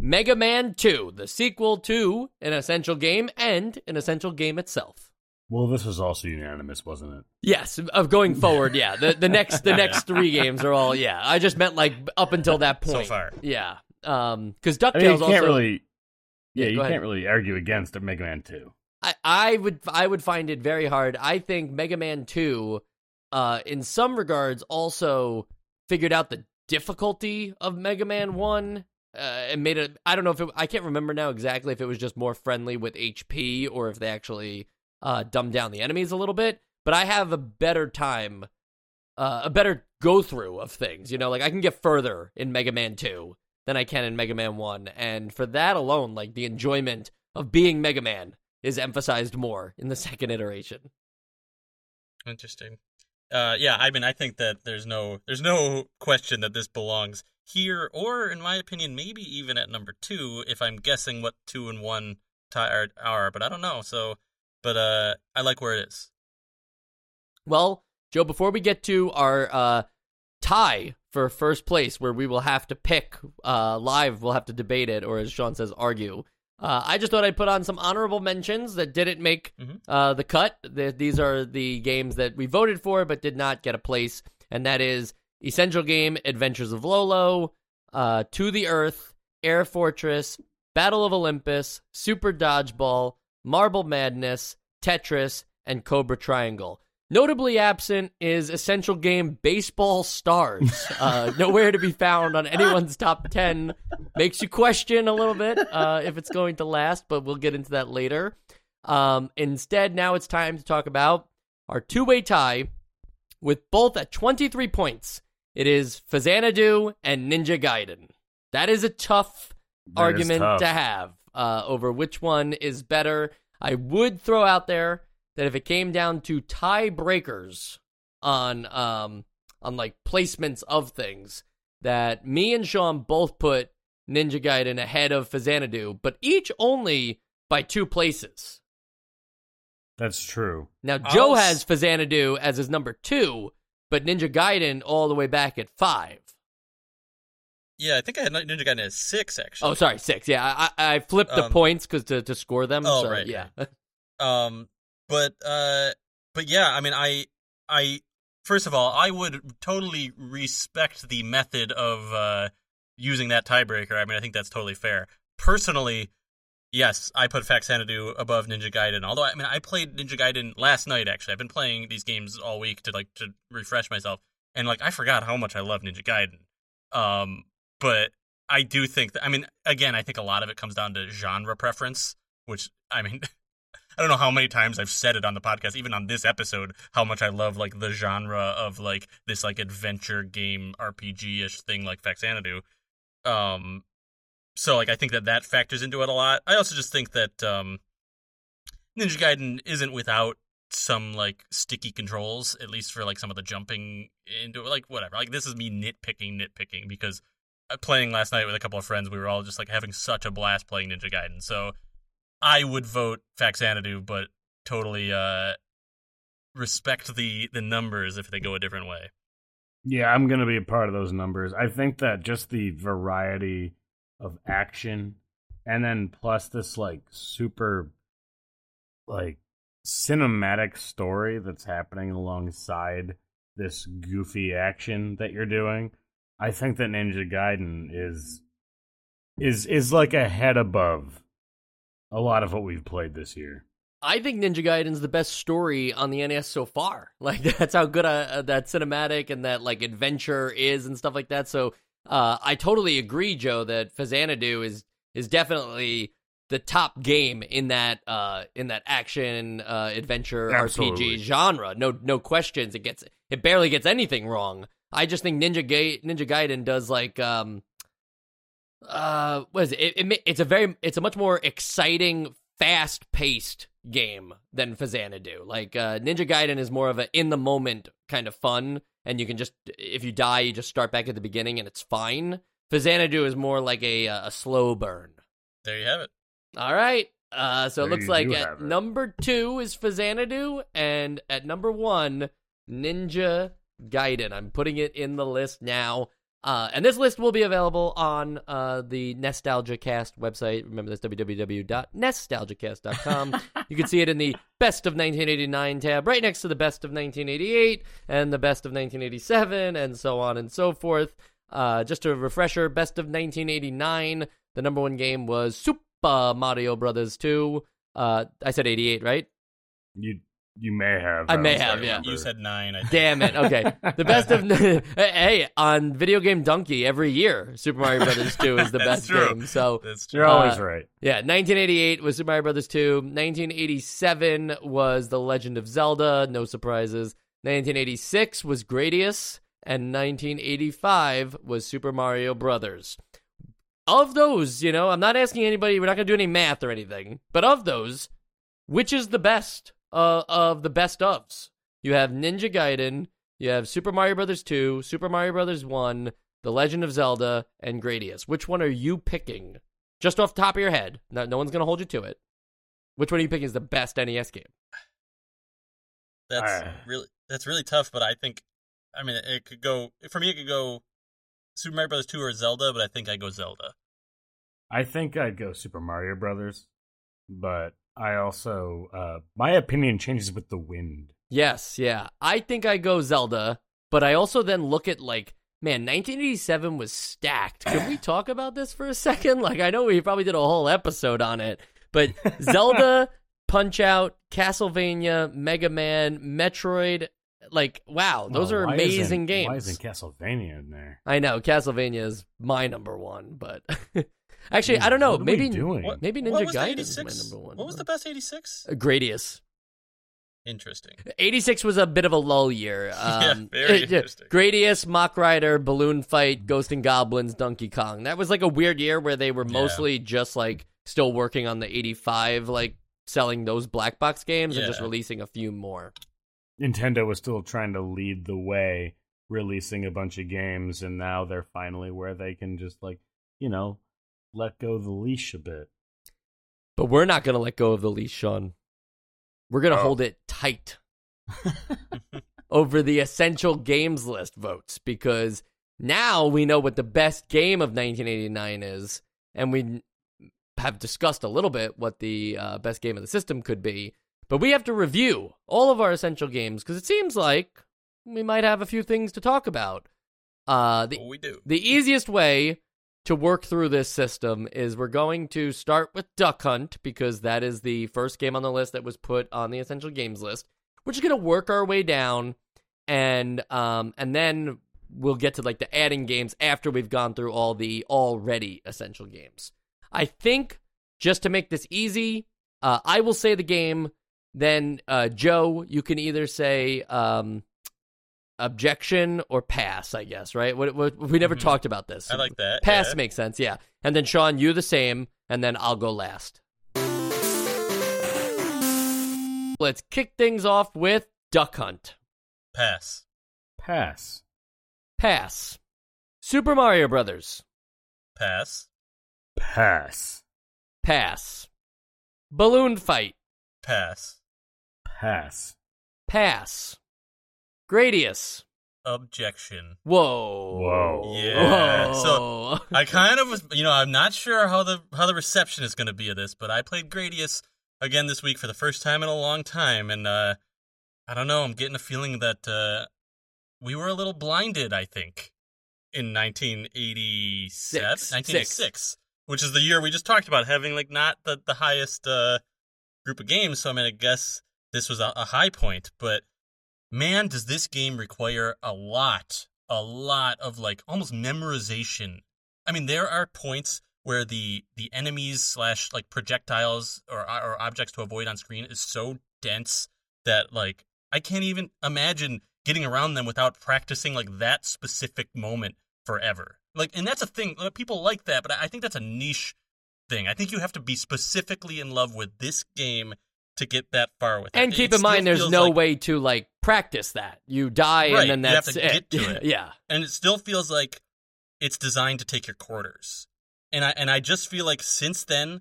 Mega Man two, the sequel to an essential game and an essential game itself. Well, this was also unanimous, wasn't it? Yes, of going forward, yeah. The the next the next three games are all yeah. I just meant like up until that point. So far, yeah. Um, because DuckTales I mean, you can't also. Really... Yeah, you can't really argue against Mega Man two. I, I would I would find it very hard. I think Mega Man two, uh, in some regards, also figured out the difficulty of Mega Man one uh, and made it. I don't know if it, I can't remember now exactly if it was just more friendly with H P or if they actually uh, dumbed down the enemies a little bit. But I have a better time, uh, a better go through of things. You know, like I can get further in Mega Man two than I can in Mega Man one, and for that alone, like, the enjoyment of being Mega Man is emphasized more in the second iteration. Interesting. Uh, yeah, I mean, I think that there's no there's no question that this belongs here, or, in my opinion, maybe even at number two, if I'm guessing what two and one tie are, but I don't know, so, but uh, I like where it is. Well, Joe, before we get to our uh, tie for first place, where we will have to pick uh, live, we'll have to debate it, or as Sean says, argue. Uh, I just thought I'd put on some honorable mentions that didn't make mm-hmm. uh, the cut. The, these are the games that we voted for but did not get a place, and that is Essential Game, Adventures of Lolo, uh, To the Earth, Air Fortress, Battle of Olympus, Super Dodgeball, Marble Madness, Tetris, and Cobra Triangle. Notably absent is essential game Baseball Stars. Uh, nowhere to be found on anyone's top ten. Makes you question a little bit uh, if it's going to last, but we'll get into that later. Um, instead, now it's time to talk about our two-way tie with both at twenty-three points. It is Faxanadu and Ninja Gaiden. That is a tough that argument tough. to have uh, over which one is better. I would throw out there that if it came down to tiebreakers on, um, on like placements of things, that me and Sean both put Ninja Gaiden ahead of Faxanadu, but each only by two places. That's true. Now, Joe s- has Faxanadu as his number two, but Ninja Gaiden all the way back at five. Yeah, I think I had Ninja Gaiden as six, actually. Oh, sorry, six. Yeah, I, I flipped the um, points cause to, to score them. Oh, so, right. Yeah. Right. Um... But uh, but yeah, I mean, I I first of all, I would totally respect the method of uh, using that tiebreaker. I mean, I think that's totally fair. Personally, yes, I put Faxanadu above Ninja Gaiden. Although, I mean, I played Ninja Gaiden last night. Actually, I've been playing these games all week to like to refresh myself, and like I forgot how much I love Ninja Gaiden. Um, but I do think that, I mean, again, I think a lot of it comes down to genre preference, which I mean. I don't know how many times I've said it on the podcast, even on this episode, how much I love, like, the genre of, like, this, like, adventure game R P G-ish thing like Faxanadu. Um, so, like, I think that that factors into it a lot. I also just think that um, Ninja Gaiden isn't without some, like, sticky controls, at least for, like, some of the jumping into it, like, whatever. Like, this is me nitpicking, nitpicking, because playing last night with a couple of friends, we were all just, like, having such a blast playing Ninja Gaiden, so I would vote Faxanadu, but totally uh, respect the, the numbers if they go a different way. Yeah, I'm going to be a part of those numbers. I think that just the variety of action, and then plus this like super like cinematic story that's happening alongside this goofy action that you're doing, I think that Ninja Gaiden is is is like a head above a lot of what we've played this year. I think Ninja Gaiden's the best story on the N E S so far. Like, that's how good uh, that cinematic and that, like, adventure is and stuff like that. So uh, I totally agree, Joe, that Faxanadu is is definitely the top game in that uh, in that action uh, adventure Absolutely. R P G genre. No, no questions. It gets it barely gets anything wrong. I just think Ninja Ga- Ninja Gaiden does like um uh what is it? It, it it's a very it's a much more exciting, fast paced game than Faxanadu. Like uh, Ninja Gaiden is more of a in the moment kind of fun, and you can just if you die, you just start back at the beginning and it's fine. Faxanadu is more like a a slow burn. There you have it. All right. Uh, so there it looks like at number two is Faxanadu, and at number one, Ninja Gaiden. I'm putting it in the list now. Uh, and this list will be available on uh, the Nostalgia Cast website. Remember, that's w w w dot nostalgia cast dot com. You can see it in the Best of nineteen eighty-nine tab right next to the Best of nineteen eighty-eight and the Best of nineteen eighty-seven and so on and so forth. Uh, just a refresher, Best of nineteen eighty-nine, the number one game was Super Mario Bros. two. Uh, I said eighty-eight, right? You You may have. I, I may have, yeah. You said nine, I think. Damn it, okay. The best of... Hey, on Video Game Donkey, every year, Super Mario Bros. two is the best true. game. So, that's true. You're uh, always right. Yeah, nineteen eighty-eight was Super Mario Bros. two. nineteen eighty-seven was The Legend of Zelda, no surprises. nineteen eighty-six was Gradius, and nineteen eighty-five was Super Mario Bros. Of those, you know, I'm not asking anybody, we're not going to do any math or anything, but of those, which is the best? Uh, of the best ofs. You have Ninja Gaiden, you have Super Mario Bros. two, Super Mario Bros. one, The Legend of Zelda, and Gradius. Which one are you picking? Just off the top of your head. No, no one's going to hold you to it. Which one are you picking is the best N E S game? That's uh. really that's really tough, but I think, I mean, it could go, for me it could go Super Mario Bros. two or Zelda, but I think I'd go Zelda. I think I'd go Super Mario Bros., but I also, uh, my opinion changes with the wind. Yes, yeah. I think I go Zelda, but I also then look at, like, man, nineteen eighty-seven was stacked. Can we talk about this for a second? Like, I know we probably did a whole episode on it, but Zelda, Punch-Out, Castlevania, Mega Man, Metroid, like, wow, those oh, are amazing games. Why isn't Castlevania in there? I know, Castlevania is my number one, but... Actually, Jeez, I don't know. Maybe maybe Ninja Gaiden is my number one. What was the best eighty-six? Gradius. Interesting. eighty-six was a bit of a lull year. Um, yeah, very it, interesting. Gradius, Mock Rider, Balloon Fight, Ghost and Goblins, Donkey Kong. That was like a weird year where they were mostly yeah. just like still working on the eighty-five, like selling those black box games yeah. and just releasing a few more. Nintendo was still trying to lead the way, releasing a bunch of games, and now they're finally where they can just like, you know, let go of the leash a bit. But we're not going to let go of the leash, Sean. We're going to oh. hold it tight over the essential games list votes, because now we know what the best game of nineteen eighty-nine is, and we have discussed a little bit what the uh, best game of the system could be, but we have to review all of our essential games, because it seems like we might have a few things to talk about. Uh, the, well, we do. The easiest way to work through this system is we're going to start with Duck Hunt, because that is the first game on the list that was put on the essential games list. We're just going to work our way down, and um, and then we'll get to like the adding games after we've gone through all the already essential games. I think, just to make this easy, uh, I will say the game, then uh, Joe, you can either say um, objection or pass, I guess, right? What, what, we never mm-hmm. talked about this. I like that. Pass yeah. makes sense, yeah. And then, Sean, you the same, and then I'll go last. Let's kick things off with Duck Hunt. Pass. Pass. Pass. Super Mario Brothers. Pass. Pass. Pass. Balloon Fight. Pass. Pass. Pass. Gradius. Objection. Whoa. Whoa. Yeah. Whoa. So I kind of was, you know, I'm not sure how the how the reception is going to be of this, but I played Gradius again this week for the first time in a long time, and uh, I don't know, I'm getting a feeling that uh, we were a little blinded, I think. in nineteen eighty-seven, nineteen eighty-six, which is the year we just talked about having like not the, the highest uh, group of games. So I mean, I guess this was a, a high point, but man, does this game require a lot, a lot of like almost memorization. I mean, there are points where the, the enemies slash like projectiles or or objects to avoid on screen is so dense that like I can't even imagine getting around them without practicing like that specific moment forever. Like, and that's a thing. People like that, but I think that's a niche thing. I think you have to be specifically in love with this game to get that far with it. And keep it in mind, there's no like, way to like practice that. You die, right, and then that's you have to it. Get to it. Yeah, and it still feels like it's designed to take your quarters. And I and I just feel like since then,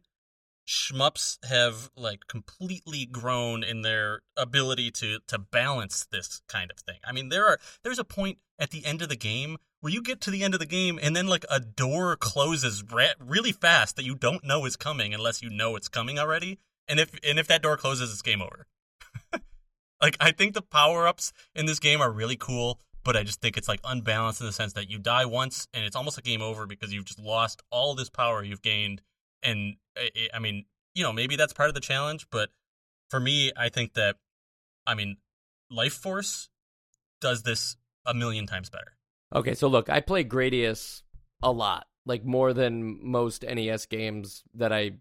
shmups have like completely grown in their ability to to balance this kind of thing. I mean, there are there's a point at the end of the game where you get to the end of the game and then like a door closes really fast that you don't know is coming unless you know it's coming already. And if and if that door closes, it's game over. Like, I think the power-ups in this game are really cool, but I just think it's like unbalanced in the sense that you die once and it's almost a game over because you've just lost all this power you've gained. And I mean, you know, maybe that's part of the challenge, but for me, I think that, I mean, Life Force does this a million times better. Okay, so look, I play Gradius a lot, like more than most N E S games that I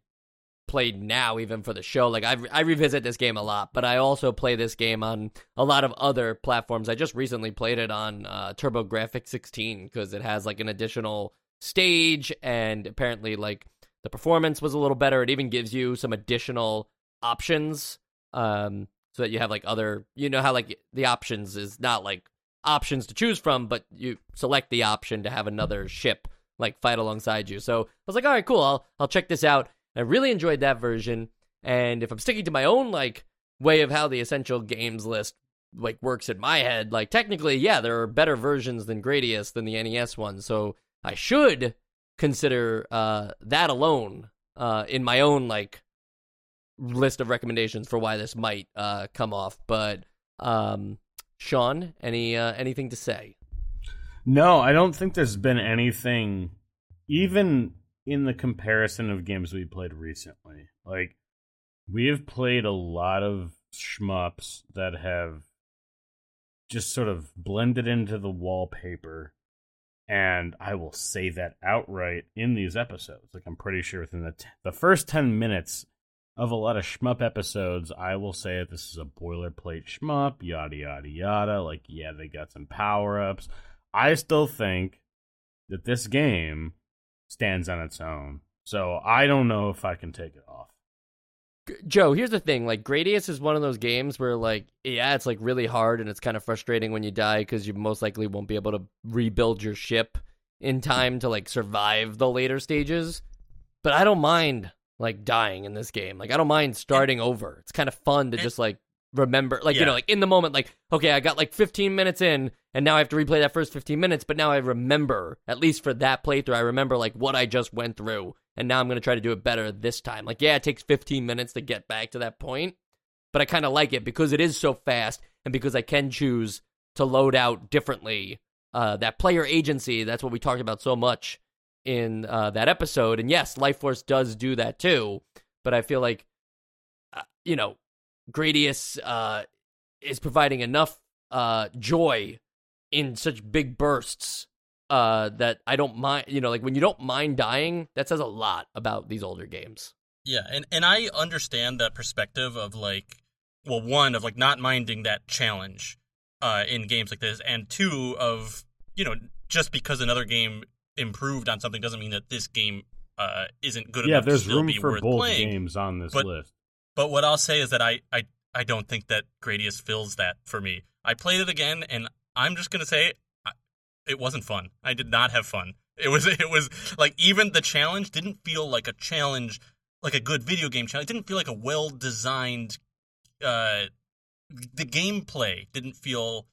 played now, even for the show. Like, I, re- I revisit this game a lot, but I also play this game on a lot of other platforms. I just recently played it on uh, TurboGrafx sixteen because it has like an additional stage, and apparently, like, the performance was a little better. It even gives you some additional options, um, so that you have like other, you know how like the options is not like options to choose from, but you select the option to have another ship like fight alongside you. So I was like, all right, cool. I'll I'll check this out. I really enjoyed that version. And if I'm sticking to my own like way of how the essential games list like works in my head, like technically, yeah, there are better versions than Gradius than the N E S one. So I should consider uh, that alone uh, in my own like list of recommendations for why this might uh, come off. But um, Sean, any uh, anything to say? No, I don't think there's been anything, even in the comparison of games we played recently. Like, we have played a lot of shmups that have just sort of blended into the wallpaper. And I will say that outright in these episodes. Like, I'm pretty sure within the t- the first ten minutes of a lot of shmup episodes, I will say that this is a boilerplate shmup, yada, yada, yada. Like, yeah, they got some power-ups. I still think that this game stands on its own. So I don't know if I can take it off. Joe, here's the thing. Like, Gradius is one of those games where, like, yeah, it's, like, really hard and it's kind of frustrating when you die because you most likely won't be able to rebuild your ship in time to, like, survive the later stages. But I don't mind, like, dying in this game. Like, I don't mind starting over. It's kind of fun to just, like, remember. Like, yeah. You know, like, in the moment, like, okay, I got, like, fifteen minutes in and now I have to replay that first fifteen minutes. But now I remember, at least for that playthrough, I remember, like, what I just went through. And now I'm going to try to do it better this time. Like, yeah, it takes fifteen minutes to get back to that point, but I kind of like it because it is so fast and because I can choose to load out differently. Uh, that player agency, that's what we talked about so much in uh, that episode. And yes, Life Force does do that too, but I feel like, uh, you know, Gradius uh, is providing enough uh, joy in such big bursts Uh, that I don't mind, you know, like when you don't mind dying, that says a lot about these older games. Yeah, and, and I understand that perspective of like, well, one, of like not minding that challenge uh, in games like this, and two, of, you know, just because another game improved on something doesn't mean that this game uh, isn't good yeah, enough to still be worth playing. Yeah, there's room for both games on this but, list. But what I'll say is that I, I, I don't think that Gradius fills that for me. I played it again, and I'm just going to say it wasn't fun. I did not have fun. It was, it was like, even the challenge didn't feel like a challenge, like a good video game challenge. It didn't feel like a well-designed, uh, the gameplay didn't feel,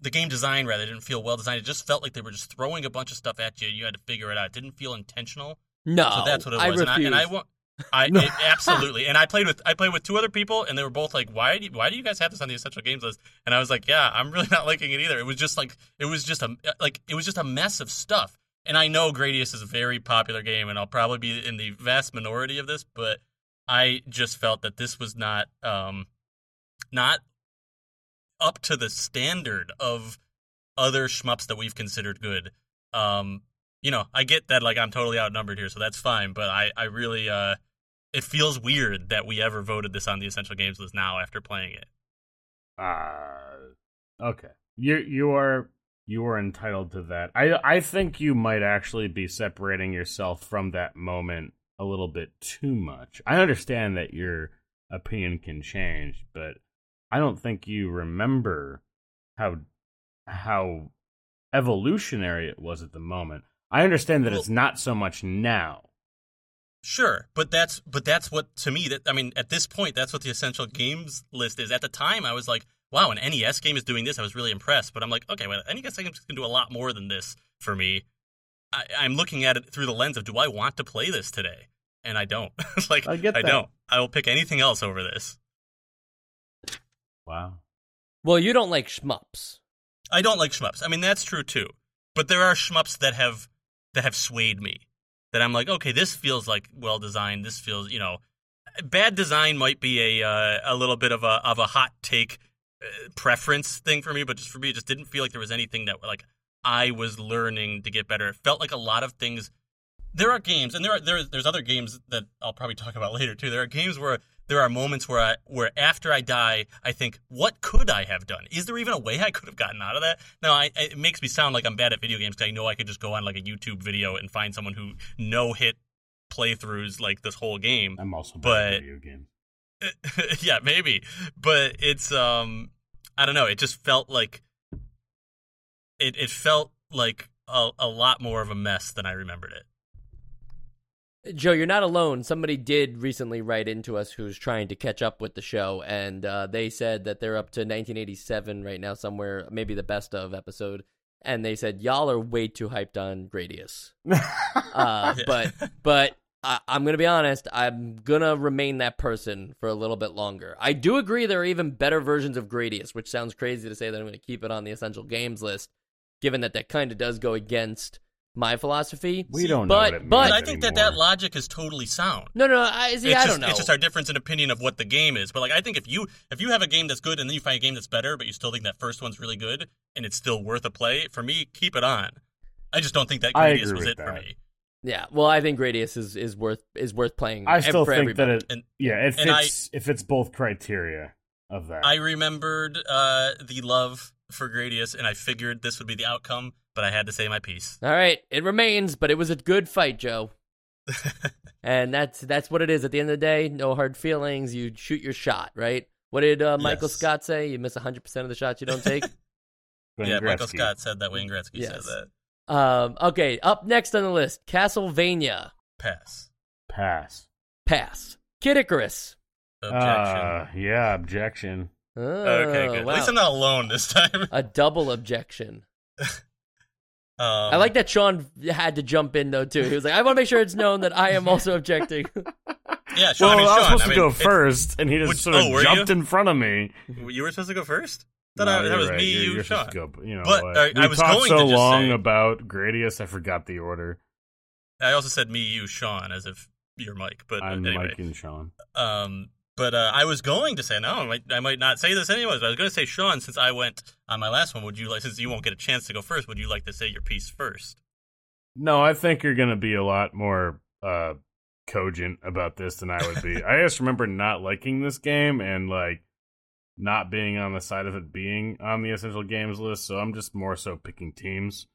the game design, rather, didn't feel well-designed. It just felt like they were just throwing a bunch of stuff at you. You had to figure it out. It didn't feel intentional. No, so that's what it was. I refuse. And I, and I, I it, absolutely, and I played with I played with two other people, and they were both like, "Why do you, why do you guys have this on the essential games list?" And I was like, "Yeah, I'm really not liking it either." It was just like it was just a like it was just a mess of stuff. And I know Gradius is a very popular game, and I'll probably be in the vast minority of this, but I just felt that this was not um, not up to the standard of other shmups that we've considered good. Um, you know, I get that like I'm totally outnumbered here, so that's fine. But I I really. Uh, It feels weird that we ever voted this on the Essential Games List now after playing it. Uh, okay. You you are you are entitled to that. I I think you might actually be separating yourself from that moment a little bit too much. I understand that your opinion can change, but I don't think you remember how how evolutionary it was at the moment. I understand that well, it's not so much now. Sure, but that's but that's what to me that I mean at this point that's what the essential games list is. At the time, I was like, "Wow, an N E S game is doing this." I was really impressed, but I'm like, "Okay, well, N E S games can do a lot more than this for me." I, I'm looking at it through the lens of, "Do I want to play this today?" And I don't. like I, get that. I don't. I will pick anything else over this. Wow. Well, you don't like shmups. I don't like shmups. I mean, that's true too. But there are shmups that have that have swayed me. That I'm like, okay, this feels like well designed. This feels, you know, bad design might be a uh, a little bit of a of a hot take uh, preference thing for me, but just for me, it just didn't feel like there was anything that like I was learning to get better. It felt like a lot of things. There are games, and there are there there's other games that I'll probably talk about later too. There are games where there are moments where I where after I die, I think, what could I have done? Is there even a way I could have gotten out of that? Now, I, it makes me sound like I'm bad at video games because I know I could just go on like a YouTube video and find someone who no hit playthroughs like this whole game. I'm also bad at video games. Yeah, maybe, but it's um, I don't know. It just felt like it. It felt like a, a lot more of a mess than I remembered it. Joe, you're not alone. Somebody did recently write into us who's trying to catch up with the show, and uh, they said that they're up to nineteen eighty-seven right now somewhere, maybe the best of episode, and they said, y'all are way too hyped on Gradius. uh, but but I, I'm going to be honest, I'm going to remain that person for a little bit longer. I do agree there are even better versions of Gradius, which sounds crazy to say that I'm going to keep it on the Essential Games list, given that that kind of does go against my philosophy. We don't but, know what it but, means But I think anymore. that that logic is totally sound. No, no, I, see, I just, don't know. It's just our difference in opinion of what the game is. But like, I think if you if you have a game that's good and then you find a game that's better, but you still think that first one's really good and it's still worth a play, for me, keep it on. I just don't think that Gradius was it that. for me. Yeah, well, I think Gradius is, is worth is worth playing. I still for think everybody. that it. And, yeah, it fits, I, if it's both criteria of that. I remembered uh, the love for Gradius, and I figured this would be the outcome. But I had to say my piece. All right, it remains, but it was a good fight, Joe. And that's that's what it is. At the end of the day, no hard feelings. You shoot your shot, right? What did uh, Michael yes. Scott say? You miss one hundred percent of the shots you don't take? yeah, Gretzky. Michael Scott said that. Wayne Gretzky yes. said that. Um, okay, up next on the list, Castlevania. Pass. Pass. Pass. Kid Icarus. Objection. Uh, yeah, objection. Oh, okay, good. Wow. At least I'm not alone this time. A double objection. Um, I like that Sean had to jump in, though, too. He was like, I want to make sure it's known that I am also objecting. Yeah, Sean, well, I mean, Sean, I was supposed I mean, to go first, and he just which, sort of oh, jumped you? in front of me. You were supposed to go first? That, no, I, that was right. me, you're, you, Sean. Go, you know, but, uh, we I was talked going so to just long say, about Gradius, I forgot the order. I also said me, you, Sean, as if you're Mike. But I'm anyway. Mike and Sean. Um, but uh, I was going to say, no, I might, I might not say this anyways, but I was going to say, Sean, since I went on my last one, would you like, since you won't get a chance to go first, would you like to say your piece first? No, I think you're going to be a lot more uh, cogent about this than I would be. I just remember not liking this game and like not being on the side of it being on the Essential Games list, so I'm just more so picking teams.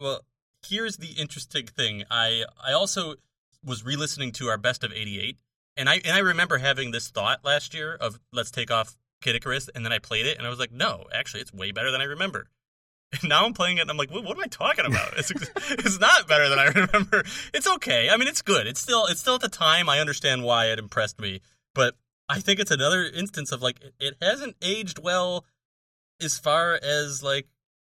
Well, here's the interesting thing. I, I also was re-listening to our Best of eighty-eight, And I and I remember having this thought last year of let's take off Kid Icarus, and then I played it, and I was like, no, actually, it's way better than I remember. And now I'm playing it, and I'm like, what, what am I talking about? It's it's not better than I remember. It's okay. I mean, it's good. It's still it's still at the time. I understand why it impressed me, but I think it's another instance of like it, it hasn't aged well as far as like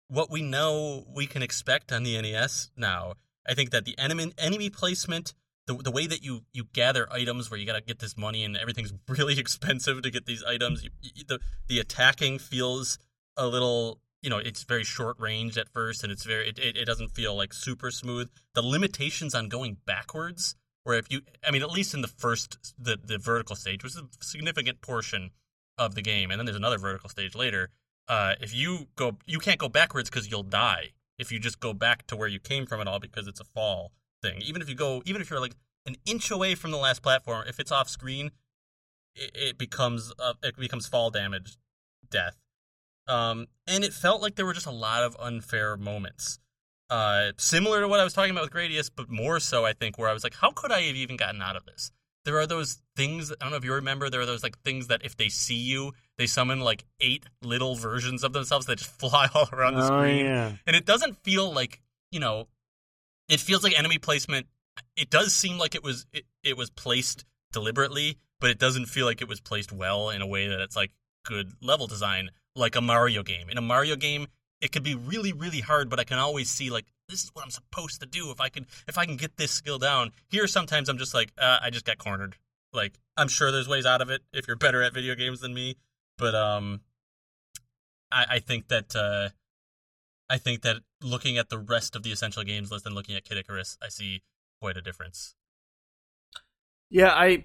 what we know we can expect on the N E S now. I think that the enemy enemy placement the the way that you, you gather items, where you got to get this money and everything's really expensive to get these items. You, you, the the attacking feels a little, you know, it's very short range at first, and it's very it, it, it doesn't feel like super smooth. The limitations on going backwards, where if you, I mean, at least in the first the the vertical stage, which is a significant portion of the game, and then there's another vertical stage later. Uh, if you go, you can't go backwards because you'll die if you just go back to where you came from at all, because it's a fall thing. Even if you go, even if you're like an inch away from the last platform, if it's off screen, it, it becomes uh, it becomes fall damage, death. Um, and it felt like there were just a lot of unfair moments, uh, similar to what I was talking about with Gradius, but more so, I think, where I was like, how could I have even gotten out of this? There are those things, I don't know if you remember, there are those like things that if they see you, they summon like eight little versions of themselves that just fly all around the oh, screen. Yeah. And it doesn't feel like, you know, it feels like enemy placement. It does seem like it was it, it was placed deliberately, but it doesn't feel like it was placed well in a way that it's like good level design, like a Mario game. In a Mario game, it could be really, really hard, but I can always see like, this is what I'm supposed to do if I can if I can get this skill down. Here, sometimes I'm just like, uh, I just got cornered. Like, I'm sure there's ways out of it if you're better at video games than me, but um, I, I think that uh, I think that looking at the rest of the essential games list and looking at Kid Icarus, I see quite a difference. Yeah, I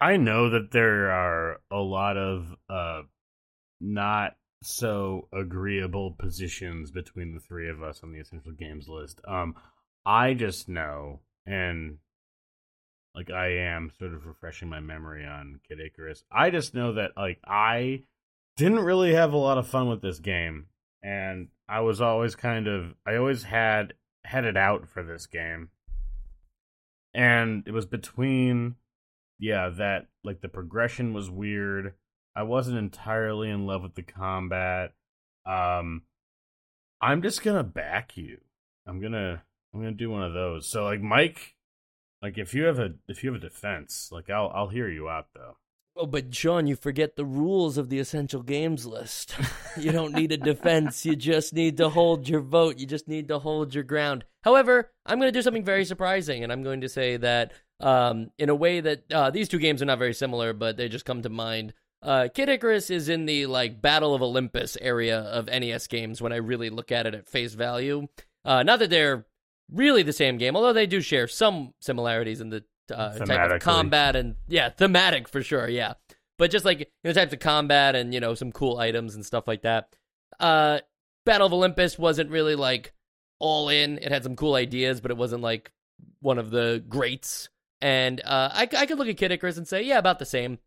I know that there are a lot of uh, not so agreeable positions between the three of us on the essential games list. Um, I just know, and like I am sort of refreshing my memory on Kid Icarus. I just know that like I didn't really have a lot of fun with this game, and I was always kind of I always had headed out for this game, and it was between yeah that like the progression was weird. I wasn't entirely in love with the combat. Um, I'm just gonna back you. I'm gonna I'm gonna do one of those. So like Mike, like if you have a if you have a defense, like I'll I'll hear you out though. Oh, but John, you forget the rules of the essential games list. You don't need a defense. You just need to hold your vote. You just need to hold your ground. However, I'm gonna do something very surprising, and I'm going to say that um, in a way that uh, these two games are not very similar, but they just come to mind. Uh, Kid Icarus is in the like Battle of Olympus area of N E S games when I really look at it at face value. Uh, not that they're really the same game, although they do share some similarities in the uh, type of combat and yeah, thematic for sure, yeah. But just like the types of combat and you know some cool items and stuff like that. Uh, Battle of Olympus wasn't really like all in. It had some cool ideas, but it wasn't like one of the greats. And uh, I I could look at Kid Icarus and say yeah, about the same.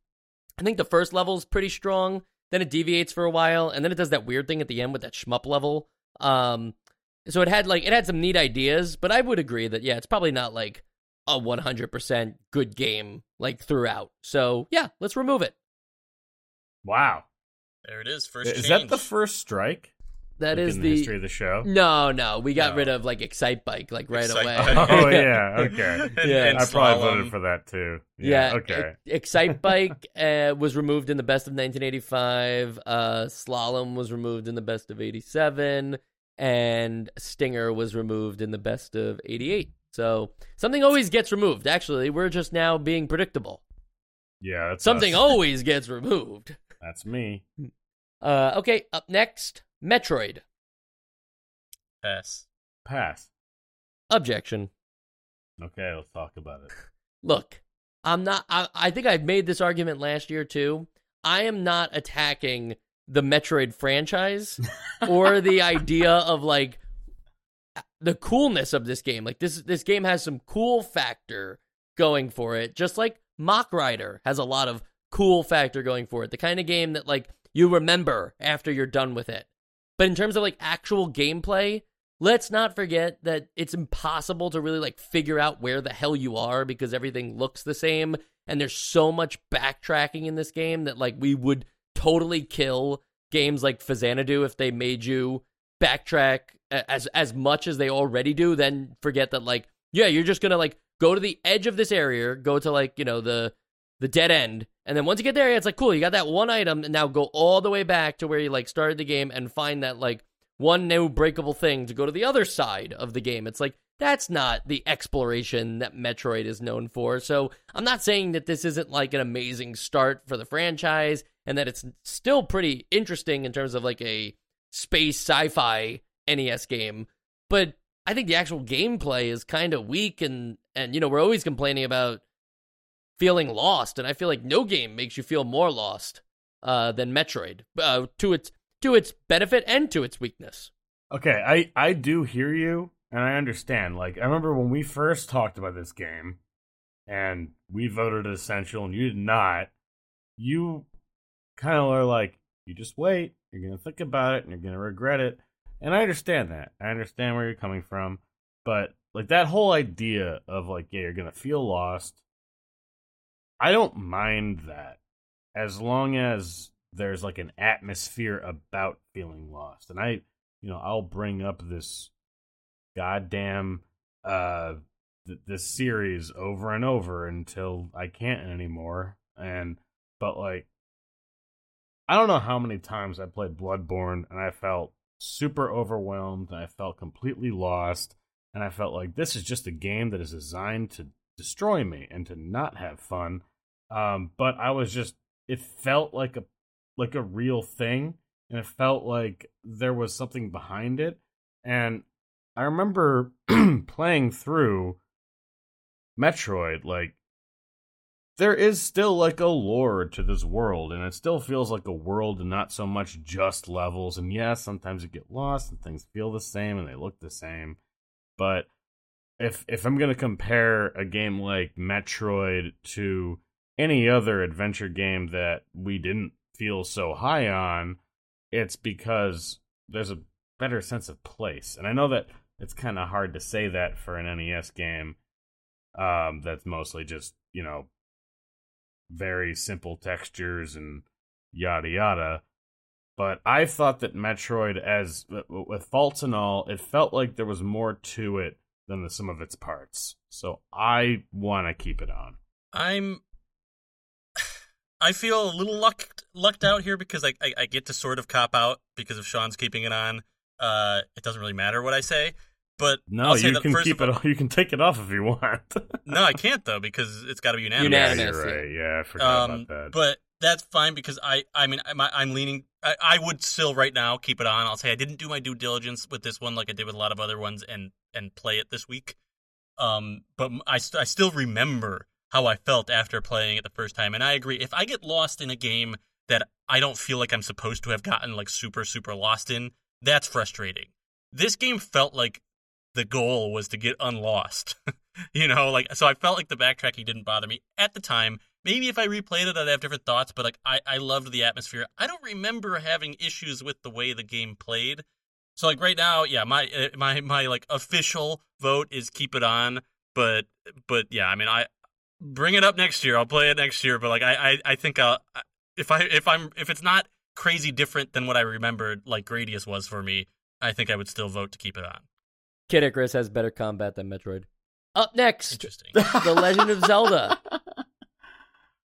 I think the first level's pretty strong, then it deviates for a while, and then it does that weird thing at the end with that shmup level. Um, so it had like it had some neat ideas, but I would agree that, yeah, it's probably not like a one hundred percent good game like throughout. So, yeah, let's remove it. Wow. There it is, first is change. Is that the first strike? That like is in the, the history of the show? No, no. We got no. rid of, like, Excite Bike, like, right Excite away. Oh, yeah. Okay. yeah. And I probably voted for that, too. Yeah. yeah okay. E- Excite Bike uh, was removed in the best of nineteen eighty-five. Uh, Slalom was removed in the best of eighty-seven. And Stinger was removed in the best of eighty-eight. So something always gets removed, actually. We're just now being predictable. Yeah. That's something us. Always gets removed. That's me. Uh, okay. Up next. Metroid. Pass. Pass. Objection. Okay, let's talk about it. Look, I'm not. I, I think I've made this argument last year too. I am not attacking the Metroid franchise or the idea of like the coolness of this game. Like this, this game has some cool factor going for it. Just like Mock Rider has a lot of cool factor going for it. The kind of game that like you remember after you're done with it. But in terms of, like, actual gameplay, let's not forget that it's impossible to really, like, figure out where the hell you are because everything looks the same, and there's so much backtracking in this game that, like, we would totally kill games like Faxanadu if they made you backtrack as as much as they already do, then forget that, like, yeah, you're just gonna, like, go to the edge of this area, go to, like, you know, the the dead end, and then once you get there, it's like, cool, you got that one item, and now go all the way back to where you, like, started the game and find that, like, one new breakable thing to go to the other side of the game. It's like, that's not the exploration that Metroid is known for. So I'm not saying that this isn't like an amazing start for the franchise and that it's still pretty interesting in terms of like a space sci-fi N E S game. But I think the actual gameplay is kind of weak, and, and, you know, we're always complaining about feeling lost, and I feel like no game makes you feel more lost uh, than Metroid, uh, to its to its benefit and to its weakness. Okay, I, I do hear you, and I understand. Like, I remember when we first talked about this game, and we voted essential, and you did not, you kind of are like, you just wait, you're going to think about it, and you're going to regret it. And I understand that. I understand where you're coming from. But, like, that whole idea of, like, yeah, you're going to feel lost, I don't mind that. As long as there's, like, an atmosphere about feeling lost. And I, you know, I'll bring up this goddamn, uh, th- this series over and over until I can't anymore. And, but, like, I don't know how many times I played Bloodborne and I felt super overwhelmed, and I felt completely lost, and I felt like this is just a game that is designed to destroy me and to not have fun. Um, but I was just, it felt like a like a real thing, and it felt like there was something behind it. And I remember playing through Metroid, like, there is still like a lore to this world, and it still feels like a world and not so much just levels. And yeah, sometimes you get lost and things feel the same and they look the same. But if if I'm going to compare a game like Metroid to any other adventure game that we didn't feel so high on, it's because there's a better sense of place. And I know that it's kind of hard to say that for an N E S game um, that's mostly just, you know, very simple textures and yada yada, but I thought that Metroid, as with faults and all, it felt like there was more to it than the sum of its parts. So I want to keep it on. I'm, I feel a little lucked lucked out here because I, I I get to sort of cop out because of Sean's keeping it on. Uh, it doesn't really matter what I say. But no, I'll say you that can first keep of all, it. You can take it off if you want. No, I can't though because it's got to be unanimous. Unanimous, yeah, you're right. Yeah, I forgot um, about that. But that's fine because I, I mean, I'm, I'm leaning. I, I would still right now keep it on. I'll say I didn't do my due diligence with this one like I did with a lot of other ones, and and play it this week. Um, but I, st- I still remember how I felt after playing it the first time, and I agree. If I get lost in a game that I don't feel like I'm supposed to have gotten like super super lost in, that's frustrating. This game felt like the goal was to get unlost, you know, like, so I felt like the backtracking didn't bother me at the time. Maybe if I replayed it, I'd have different thoughts, but like, I, I loved the atmosphere. I don't remember having issues with the way the game played. So like right now, yeah, my, my, my like official vote is keep it on, but, but yeah, I mean, I bring it up next year. I'll play it next year. But like, I, I, I think I'll, if I, if I'm, if it's not crazy different than what I remembered, like Gradius was for me, I think I would still vote to keep it on. Kid Icarus has better combat than Metroid. Up next, Interesting. The Legend of Zelda.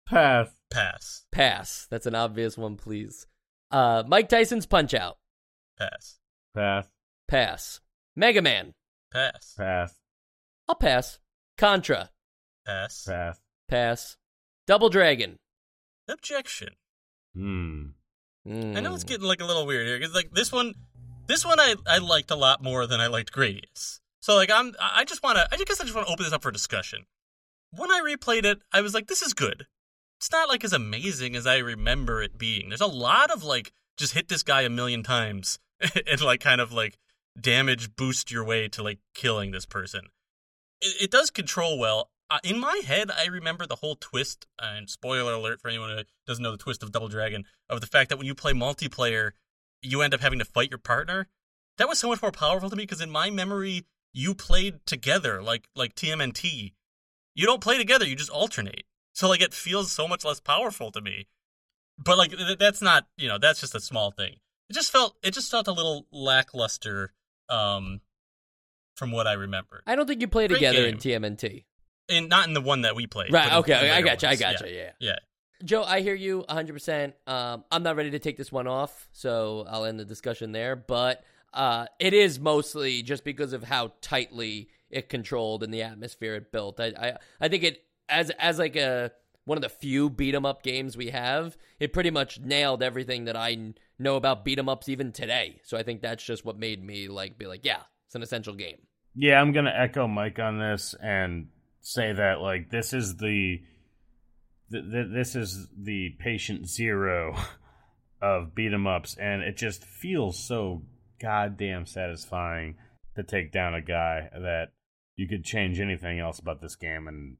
Pass. Pass. Pass. That's an obvious one, please. Uh, Mike Tyson's Punch-Out. Pass. Pass. Pass. Mega Man. Pass. Pass. I'll pass. Contra. Pass. Pass. Pass. Double Dragon. Objection. Hmm. I know it's getting like a little weird here, because like this one... This one I, I liked a lot more than I liked Gradius. So like I'm I just want to I guess I just want to open this up for discussion. When I replayed it, I was like, this is good. It's not like as amazing as I remember it being. There's a lot of like just hit this guy a million times and like kind of like damage boost your way to like killing this person. It, it does control well. Uh, in my head, I remember the whole twist, uh, and spoiler alert for anyone who doesn't know the twist of Double Dragon, of the fact that when you play multiplayer, you end up having to fight your partner. That was so much more powerful to me because in my memory, you played together, like like T M N T. You don't play together, you just alternate. So like it feels so much less powerful to me. But like that's not, you know, that's just a small thing. It just felt it just felt a little lackluster um, from what I remember. I don't think you play Great together game. In T M N T. And not in the one that we played. Right, okay, in, in I gotcha, ones. I gotcha, yeah. Yeah. yeah. Joe, I hear you one hundred percent. Um, I'm not ready to take this one off, so I'll end the discussion there. But uh, it is mostly just because of how tightly it controlled and the atmosphere it built. I I, I think it as as like a one of the few beat 'em up games we have. It pretty much nailed everything that I know about beat 'em ups even today. So I think that's just what made me like be like, yeah, it's an essential game. Yeah, I'm gonna echo Mike on this and say that like this is the th- th- this is the patient zero of beat 'em ups, and it just feels so goddamn satisfying to take down a guy that you could change anything else about this game, and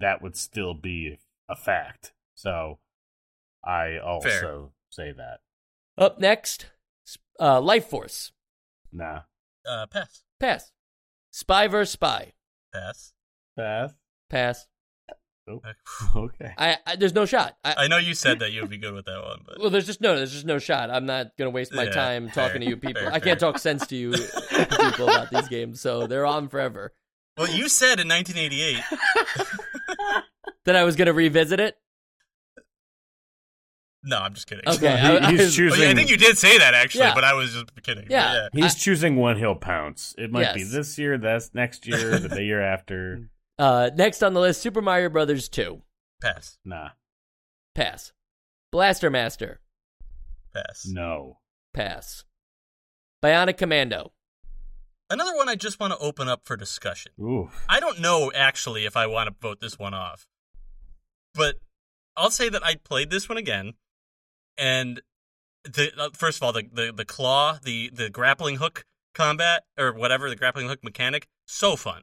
that would still be a fact. So I also Fair. say that. Up next, uh, Life Force. Nah. Uh, pass. Pass. Spy versus. Spy. Pass. Pass. Pass. Oh, okay. I, I there's no shot. I, I know you said that you would be good with that one, but well, there's just no, there's just no shot. I'm not gonna waste my yeah, time fair, talking to you people. Fair, I can't fair. talk sense to you people about these games, so they're on forever. Well, you said in nineteen eighty-eight that I was gonna revisit it. No, I'm just kidding. Okay, I, he's I, choosing. Well, yeah, I think you did say that actually, yeah. but I was just kidding. Yeah, yeah. he's I, choosing when he'll pounce. It might yes. be this year, that's next year, the year after. Uh, next on the list, Super Mario Bros. two. Pass. Nah. Pass. Blaster Master. Pass. No. Pass. Bionic Commando. Another one I just want to open up for discussion. Ooh. I don't know, actually, if I want to vote this one off. But I'll say that I played this one again. And the uh, first of all, the, the, the claw, the, the grappling hook combat, or whatever, the grappling hook mechanic, so fun.